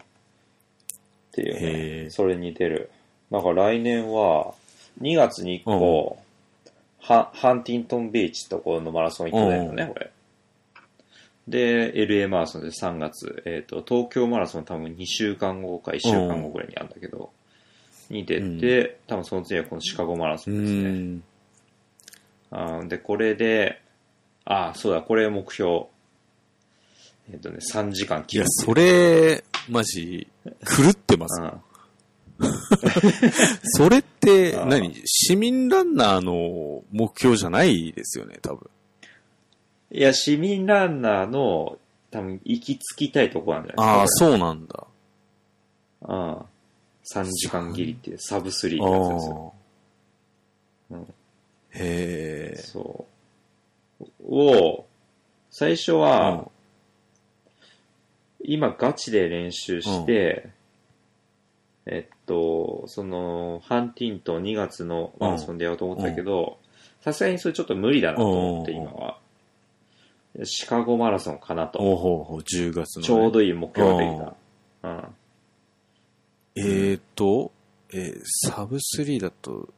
ていうね。それに出る。だから来年は、2月に1個、ハンティントンビーチところのマラソン行ったよね、これ。で、LA マラソンで3月、東京マラソン多分2週間後か1週間後ぐらいにあるんだけど、に出て、多分その次はこのシカゴマラソンですね。で、これで、そうだ、これ目標。3時間切る。いや、それ、マジ、狂ってますね。それって何、市民ランナーの目標じゃないですよね、多分。いや、市民ランナーの、多分、行き着きたいとこなんじゃないですか。そうなんだ。3時間切りっていう、サブ3ってやつですよ。へぇー。最初は、今ガチで練習して、その、ハンティントン2月のマラソンでやろうと思ったけど、さすがにそれちょっと無理だなと思って、今は。シカゴマラソンかなと。10月の、ね。ちょうどいい目標ができた。サブ3だと、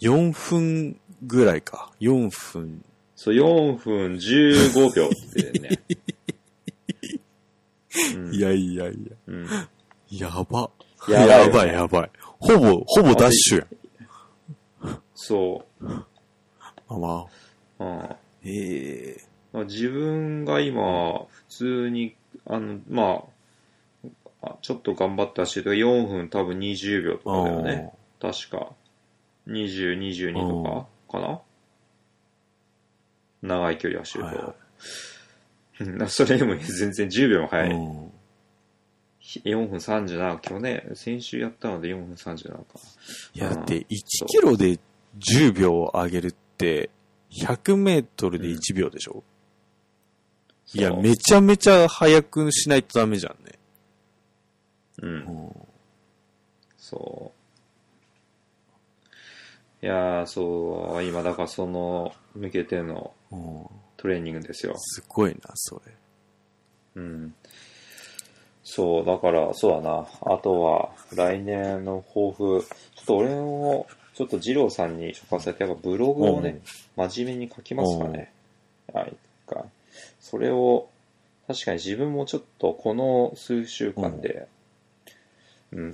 4分ぐらいか。4分。そう、4分15秒ってね。やばい。ほぼダッシュやん。そう。自分が今、普通に、ちょっと頑張って走るとか、4分多分20秒とかだよね。確か。20、22とかかな？長い距離走ると。それでも全然10秒も早い。4分37、今日ね、先週やったので4分37か。いや、だって1キロで10秒上げるって、100メートルで1秒でしょ？いや、めちゃめちゃ早くしないとダメじゃんね。いやー、今、だからその、向けての、トレーニングですよ。すごいな、それ。だから、そうだな。あとは、来年の抱負。ちょっと俺を、二郎さんに書かせて、ブログをね、真面目に書きますかね。それを、確かに自分もちょっと、この数週間で、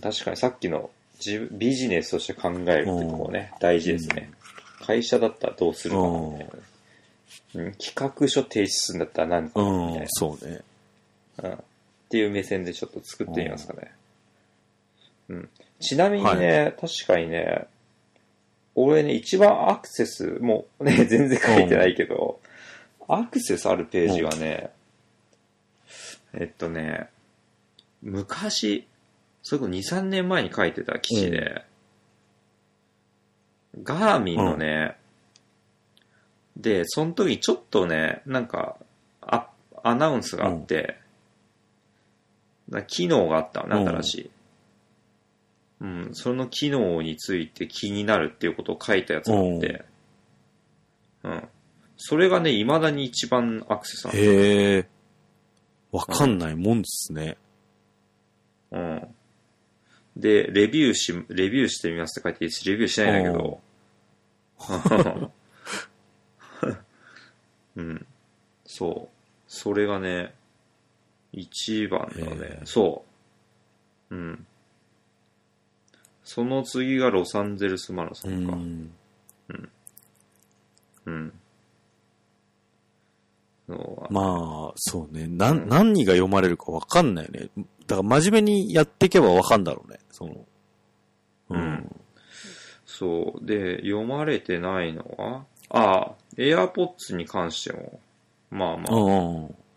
確かにさっきのビジネスとして考えるっていうのもね、大事ですね。会社だったらどうするかみたいな。企画書提出するんだったら何かみたいな、っていう目線でちょっと作ってみますかね。ちなみにね、確かにね、俺ね、一番アクセス、もうね、全然書いてないけど、アクセスあるページはね、昔、それこそ 2,3 年前に書いてた記事で、ガーミンのね、で、その時ちょっとね、なんか、アナウンスがあって、機能があったな、新しい。うん、その機能について気になるっていうことを書いたやつがあって、うん。それがね、未だに一番アクセスなんだ。へえ。わかんないもんですね。うん。で、レビューしてみますって書いて、レビューしないんだけど。うん。そう。それがね、一番だね。そう。うん。その次がロサンゼルスマラソンか。うん。うん。うん、そうまあ、そうね。何が読まれるかわかんないね。だから真面目にやっていけばわかんだろうね。その。うん。うん、そう。で、読まれてないのはAirPods に関しても、まあま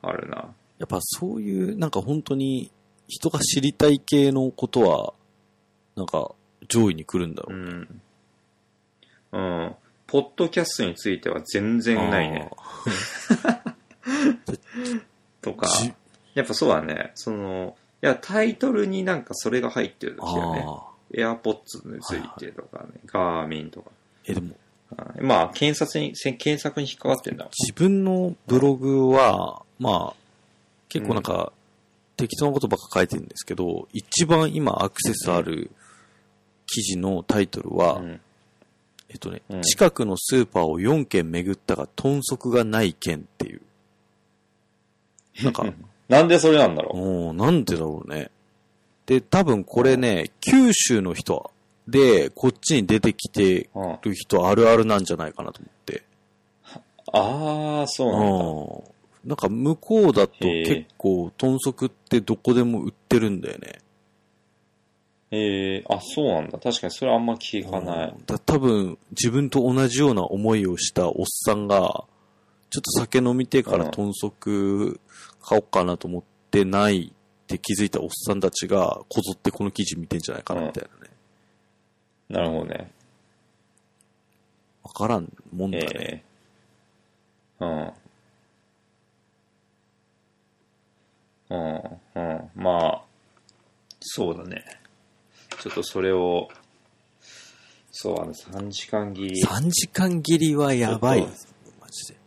あ、あるな。やっぱそういう、なんか本当に人が知りたい系のことは、なんか上位に来るんだろうね。うん。うん。ポッドキャストについては全然ないね。とか、やっぱそうだね。その、いや、タイトルになんかそれが入ってるんですよね。AirPods についてとかね、ガーミンとか。でも。まあ、検索に引っかかってんだ。自分のブログは、まあ、結構なんか、適当なことばっか書いてるんですけど、一番今アクセスある記事のタイトルは、うん、近くのスーパーを4軒巡ったが、豚足がない軒っていう。なんか、なんでそれなんだろう？なんでだろうね。で、多分これね、九州の人は、で、こっちに出てきてる人あるあるなんじゃないかなと思って。そうなんだ。なんか向こうだと結構、豚足ってどこでも売ってるんだよね。そうなんだ。確かにそれあんま聞かない。多分、自分と同じような思いをしたおっさんが、ちょっと酒飲みてから豚足買おうかなと思ってないって気づいたおっさんたちが、こぞってこの記事見てんじゃないかなみたいなね。なるほどね。わからんもんだね。まあ、そうだね。ちょっとそれを、そう、3時間切り。3時間切りはやばい。マジで。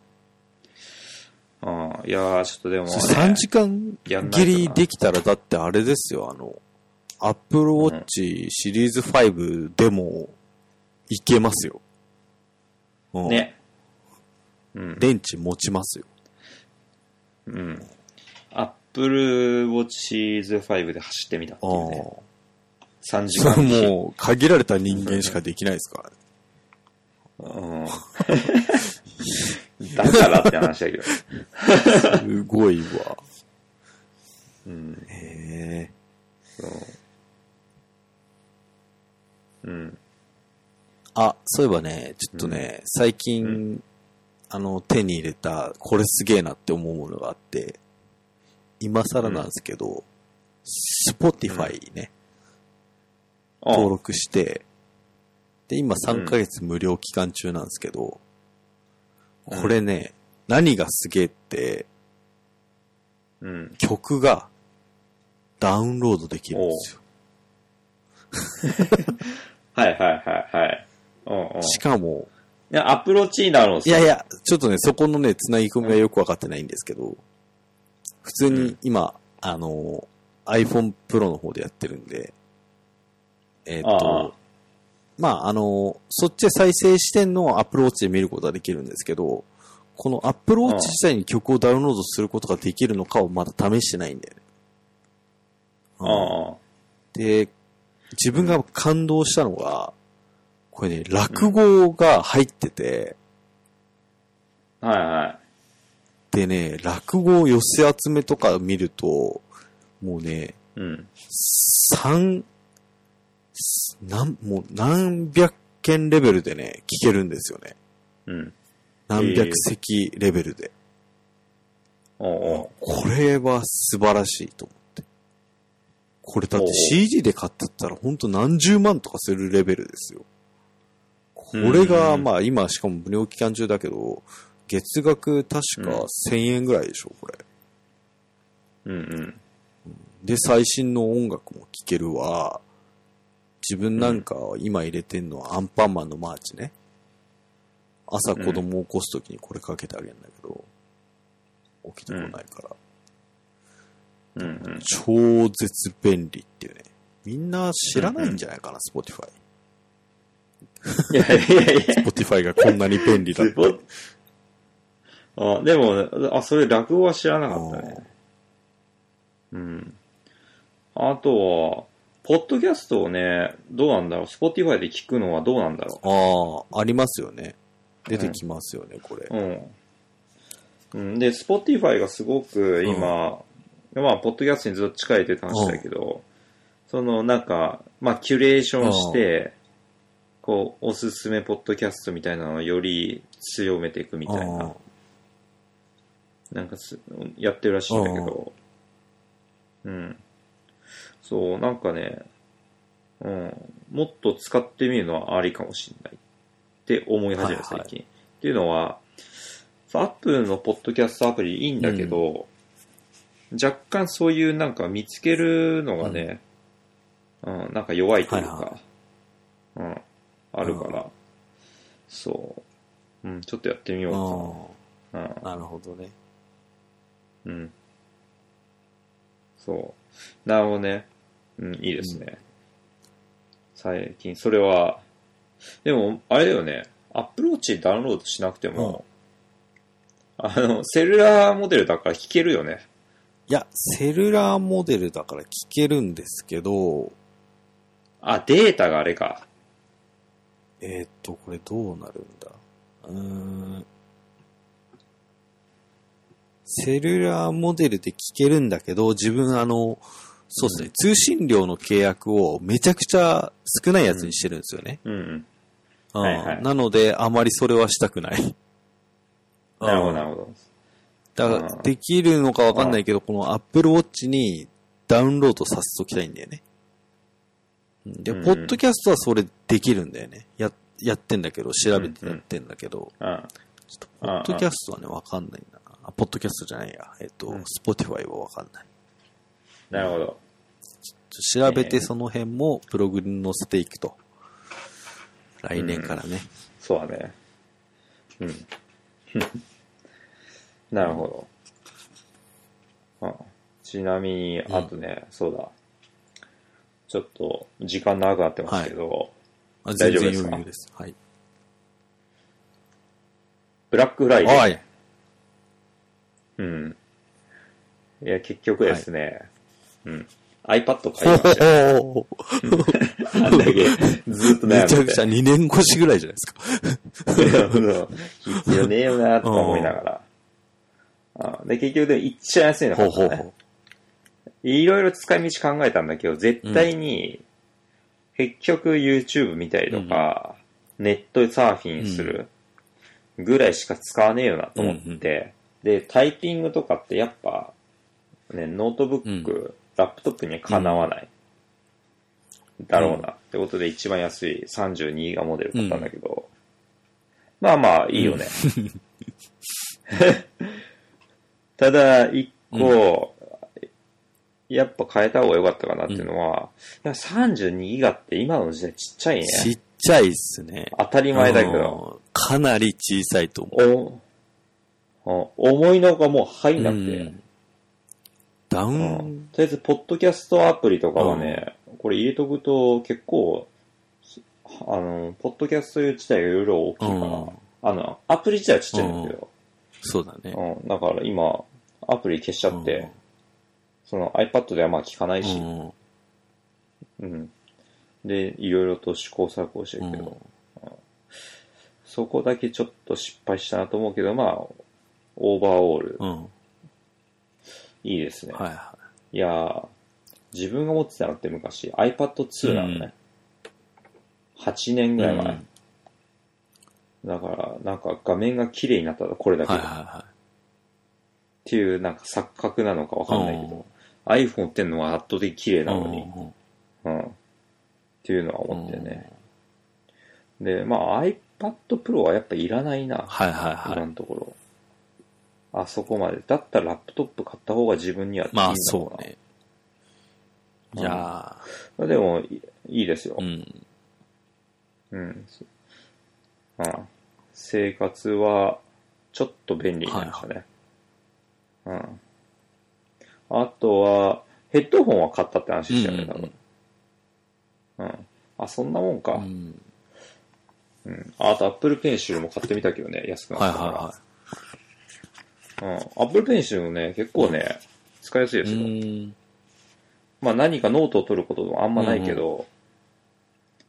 いやー、ちょっとでも、ね。3時間切りできたら、だってあれですよ、Apple Watch シリーズ5でもいけますよ。ね。うん。電池持ちますよ。うん。Apple Watch シリーズ5で走ってみたっていうね。3時間。それもう限られた人間しかできないですから。だからって話だけど。すごいわ。うん。へぇ。そう。うん、そういえばね、ちょっとね、最近、手に入れた、これすげえなって思うものがあって、今更なんですけど、Spotify ね、登録して、で、今3ヶ月無料期間中なんですけど、これね、何がすげえって、曲がダウンロードできるんですよ。はいはいはいはい。しかも。いや、アプローチになるのさ。いやいや、ちょっとね、そこのね、繋ぎ込みはよくわかってないんですけど、普通に今、iPhone Pro の方でやってるんで、まあ、そっちで再生視点のアプローチで見ることはできるんですけど、このアプローチ自体に曲をダウンロードすることができるのかをまだ試してないんだよね。で、自分が感動したのが、これね、落語が入ってて、はいはい。でね、落語を寄せ集めとか見ると、もうね、何百件レベルでね、聞けるんですよね。何百席レベルで。これは素晴らしいと思う。これだって CD で買ってったらほんと何十万とかするレベルですよ。これがまあ今しかも無料期間中だけど、月額確か1000円ぐらいでしょ、これ。で、最新の音楽も聴けるわ。自分なんか今入れてんのはアンパンマンのマーチね。朝子供を起こすときにこれかけてあげるんだけど、起きてこないから。うんうん、超絶便利っていうね。みんな知らないんじゃないかな、Spotify。いやいやいや。Spotify がこんなに便利だって。あ、でも、あ、それ落語は知らなかったね。うん。あとは、ポッドキャストをね、どうなんだろう。Spotify で聞くのはどうなんだろう。ああ、ありますよね。出てきますよね、うん、これ。うん。で、Spotify がすごく今、うん、まあ、ポッドキャストにずっと近いって話だけど、うん、その、なんか、まあ、キュレーションして、こう、おすすめポッドキャストみたいなのをより強めていくみたいな、なんかやってるらしいんだけど、うん。そう、なんかね、うん、もっと使ってみるのはありかもしれないって思い始めた、最近。はいはい、っていうのは、アップルのポッドキャストアプリいいんだけど、うん、若干そういうなんか見つけるのがね、うんうん、なんか弱いというか、はいはい、うん、あるから、うん、そう、うん、ちょっとやってみようかな。うん、なるほどね。うん。そう。なるほどね。うん、いいですね。うん、最近、それは、でも、あれだよね、Apple Watch ダウンロードしなくても、うん、セルラーモデルだから聞けるよね。いや、セルラーモデルだから聞けるんですけど、あ、データがあれか。これどうなるんだ。セルラーモデルで聞けるんだけど、自分そうですね、通信料の契約をめちゃくちゃ少ないやつにしてるんですよね。うんうん、あ、はいはい。なので、あまりそれはしたくない。なるほど、なるほど。だから、できるのかわかんないけど、この Apple Watch にダウンロードさせときたいんだよね。で、ポッドキャストはそれできるんだよね。やってんだけど、調べてやってんだけど、うんうん、ちょっとポッドキャストはね、わかんないんだな。あ、ポッドキャストじゃないや。Spotify はわかんない。なるほど。調べてその辺もブログに載せていくと。来年からね。うん、そうだね。うん。なるほど。あ、ちなみに、あとね、うん、そうだ。ちょっと、時間長くなってますけど、はい、大丈夫ですか？全然余裕です。はい。ブラックフライデー。はい。うん。いや、結局ですね、はい、うん。iPad 買いました。あんだけ、ずっと悩んで。めちゃくちゃ2年越しぐらいじゃないですか。必要ねえよな、とか思いながら。あ、で、結局でも一番安いの買ったね。いろいろ使い道考えたんだけど、絶対に、結局 YouTube 見たりとか、うん、ネットでサーフィンするぐらいしか使わねえよなと思って、うんうん、で、タイピングとかってやっぱ、ね、ノートブック、うん、ラップトップにはかなわない、うん、だろうなってことで一番安い 32GB モデル買ったんだけど、うん、まあまあいいよね、うん、ただ1個、うん、やっぱ変えた方が良かったかなっていうのは、うん、32GB って今の時代ちっちゃいね。ちっちゃいっすね。当たり前だけどかなり小さいと思う。思いのがもう入んなくて、うん、ダウン、うん、とりあえず、ポッドキャストアプリとかはね、うん、これ入れとくと結構、ポッドキャスト自体がいろいろ大きいから、うん、アプリ自体はちっちゃいんだけど、うん。そうだね。うん。だから今、アプリ消しちゃって、うん、その iPad ではまあ聞かないし、うん。うん、で、いろいろと試行錯誤してるけど、うん、そこだけちょっと失敗したなと思うけど、まあ、オーバーオール。うん、いいですね。はいはい。いやー、自分が持ってたのって昔 iPad 2なのね、うん。8年ぐらい前。うん、だから、なんか画面が綺麗になったらこれだけ、はいはいはい。っていう、なんか錯覚なのかわかんないけど、うん、iPhone ってのは圧倒的に綺麗なのに、うん。うん、っていうのは思ってね、うん。で、まあ iPad Pro はやっぱいらないな。はいはいはい。今のところ。あそこまで。だったらラップトップ買った方が自分にはっていいのかな。まあそうね。いやー、でもいいですよ。うん。うん。あ、生活はちょっと便利になりましたね。はいはい、うん。あとはヘッドホンは買ったって話したよね、うんうんうん、多分。うん。あ、そんなもんか。うん。うん、あと Apple Pencil も買ってみたけどね、安くなったから。はいはいはい。うん、Apple Pencil もね、結構ね、うん、使いやすいですよ。まあ何かノートを取ることもあんまないけど、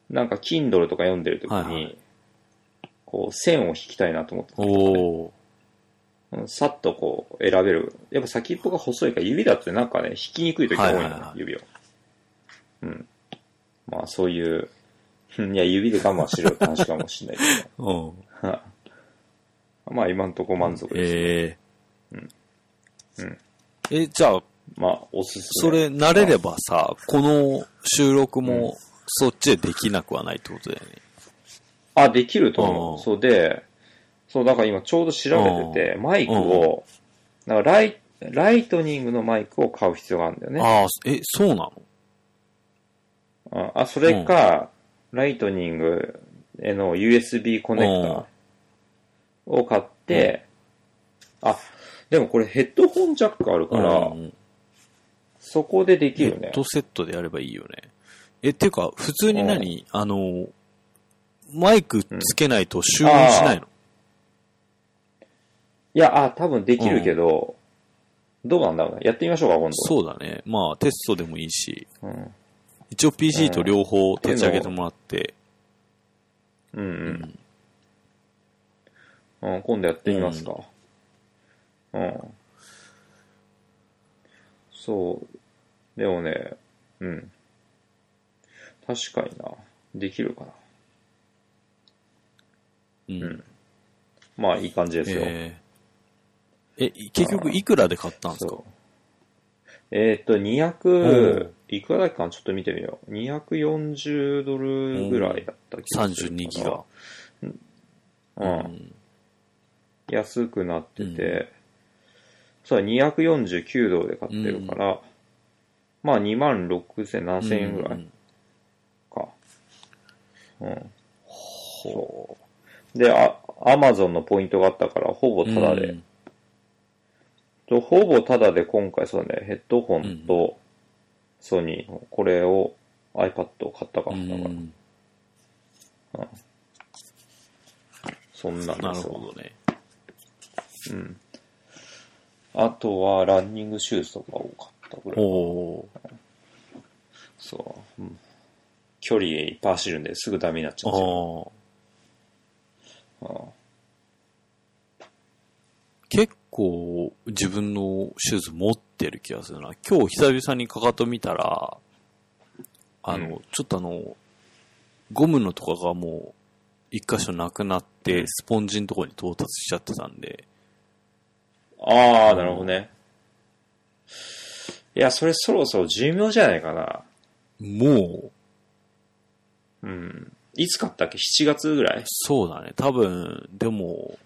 うん、なんか Kindle とか読んでるときに、はいはい、こう線を引きたいなと思ってた、ね。おー。さっとこう選べる。やっぱ先っぽが細いから指だってなんかね、引きにくいときが多いの、ね、はいはいはい、指を。うん。まあそういう、いや指で我慢しろって話かもしれないけど、ね。まあ今んとこ満足です。うん。うん。じゃあ、まあ、おすすめ。それ、慣れればさ、この収録も、そっちでできなくはないってことだよね。あ、できると思う。そうで、そう、だから今ちょうど調べてて、マイクを、だからライトニングのマイクを買う必要があるんだよね。ああ、そうなの？あ、それか、ライトニングへの USB コネクタを買って、あ、でもこれヘッドホンジャックあるから、そこでできるね。ヘッドセットでやればいいよね。ていうか、普通に何、マイクつけないと収音しないの？いや、多分できるけど、どうなんだろうね。やってみましょうか、今度。そうだね。まあ、テストでもいいし、一応 PC と両方立ち上げてもらって。今度やってみますか。うん。そう。でもね、うん。確かにな。できるかな。うん。まあ、いい感じですよ。結局、いくらで買ったんですか？200、いくらだっけかな？ちょっと見てみよう。240ドルぐらいだった気がする。32ギガ。うん。安くなってて、そう、249ドルで買ってるから、まあ2万6,000、7,000円ぐらいか。そう。で、アマゾンのポイントがあったから、ほぼタダで。ほぼタダで今回、そうね、ヘッドホンとソニーの、これを iPad を買ったから。そんなんですよ。なるほどね。うん。あとは、ランニングシューズとか多かったぐらい。そう、距離いっぱい走るんですぐダメになっちゃうんですよ。結構、自分のシューズ持ってる気がするな。今日久々にかかと見たら、ちょっとゴムのとかがもう、一箇所なくなって、スポンジのところに到達しちゃってたんで、なるほどね。いや、それそろそろ寿命じゃないかな。もう。いつ買ったっけ？ 7 月ぐらい？そうだね。多分、でも、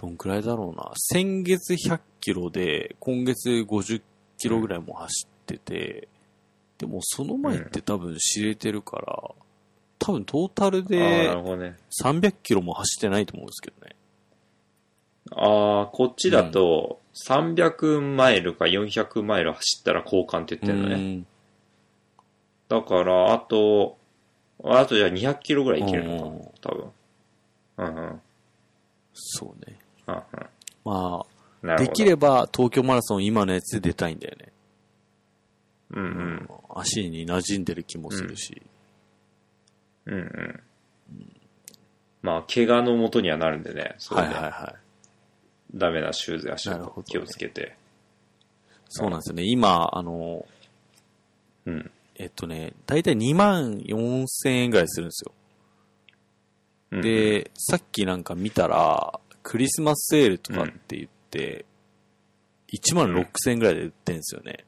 どんくらいだろうな。先月100キロで、今月50キロぐらいも走ってて、でもその前って多分知れてるから、多分トータルで300キロも走ってないと思うんですけどね。こっちだと300マイルか400マイル走ったら交換って言ってるのね。だから、あとじゃあ200キロぐらいいけるのか、多分。そうね。まあ、できれば東京マラソン今のやつで出たいんだよね。足に馴染んでる気もするし。まあ、怪我の元にはなるんでね。ダメなシューズやし、気をつけて、そうなんですよね。今、だいたい24,000円ぐらいするんですよ。で、さっきなんか見たら、クリスマスセールとかって言って、16,000円ぐらいで売ってるんですよね。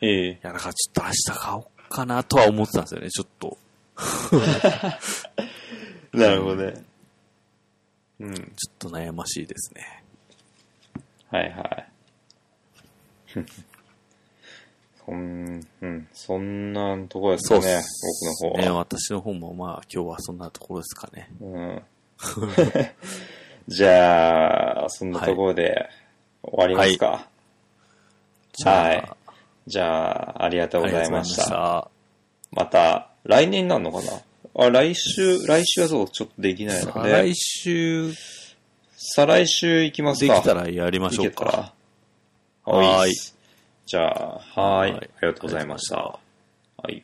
いや、だからちょっと明日買おうかなとは思ってたんですよね、ちょっと。なるほどね。ちょっと悩ましいですね。はいはい。そんなところですかね、僕の方は。私の方もまあ今日はそんなところですかね。うん。じゃあ、そんなところで終わりますか。じゃあ、ありがとうございました。また、来年なのかなあ、来週はそう、ちょっとできないので。再来週行きますか。できたらやりましょうか。はい。じゃあ、はい。ありがとうございました。はい。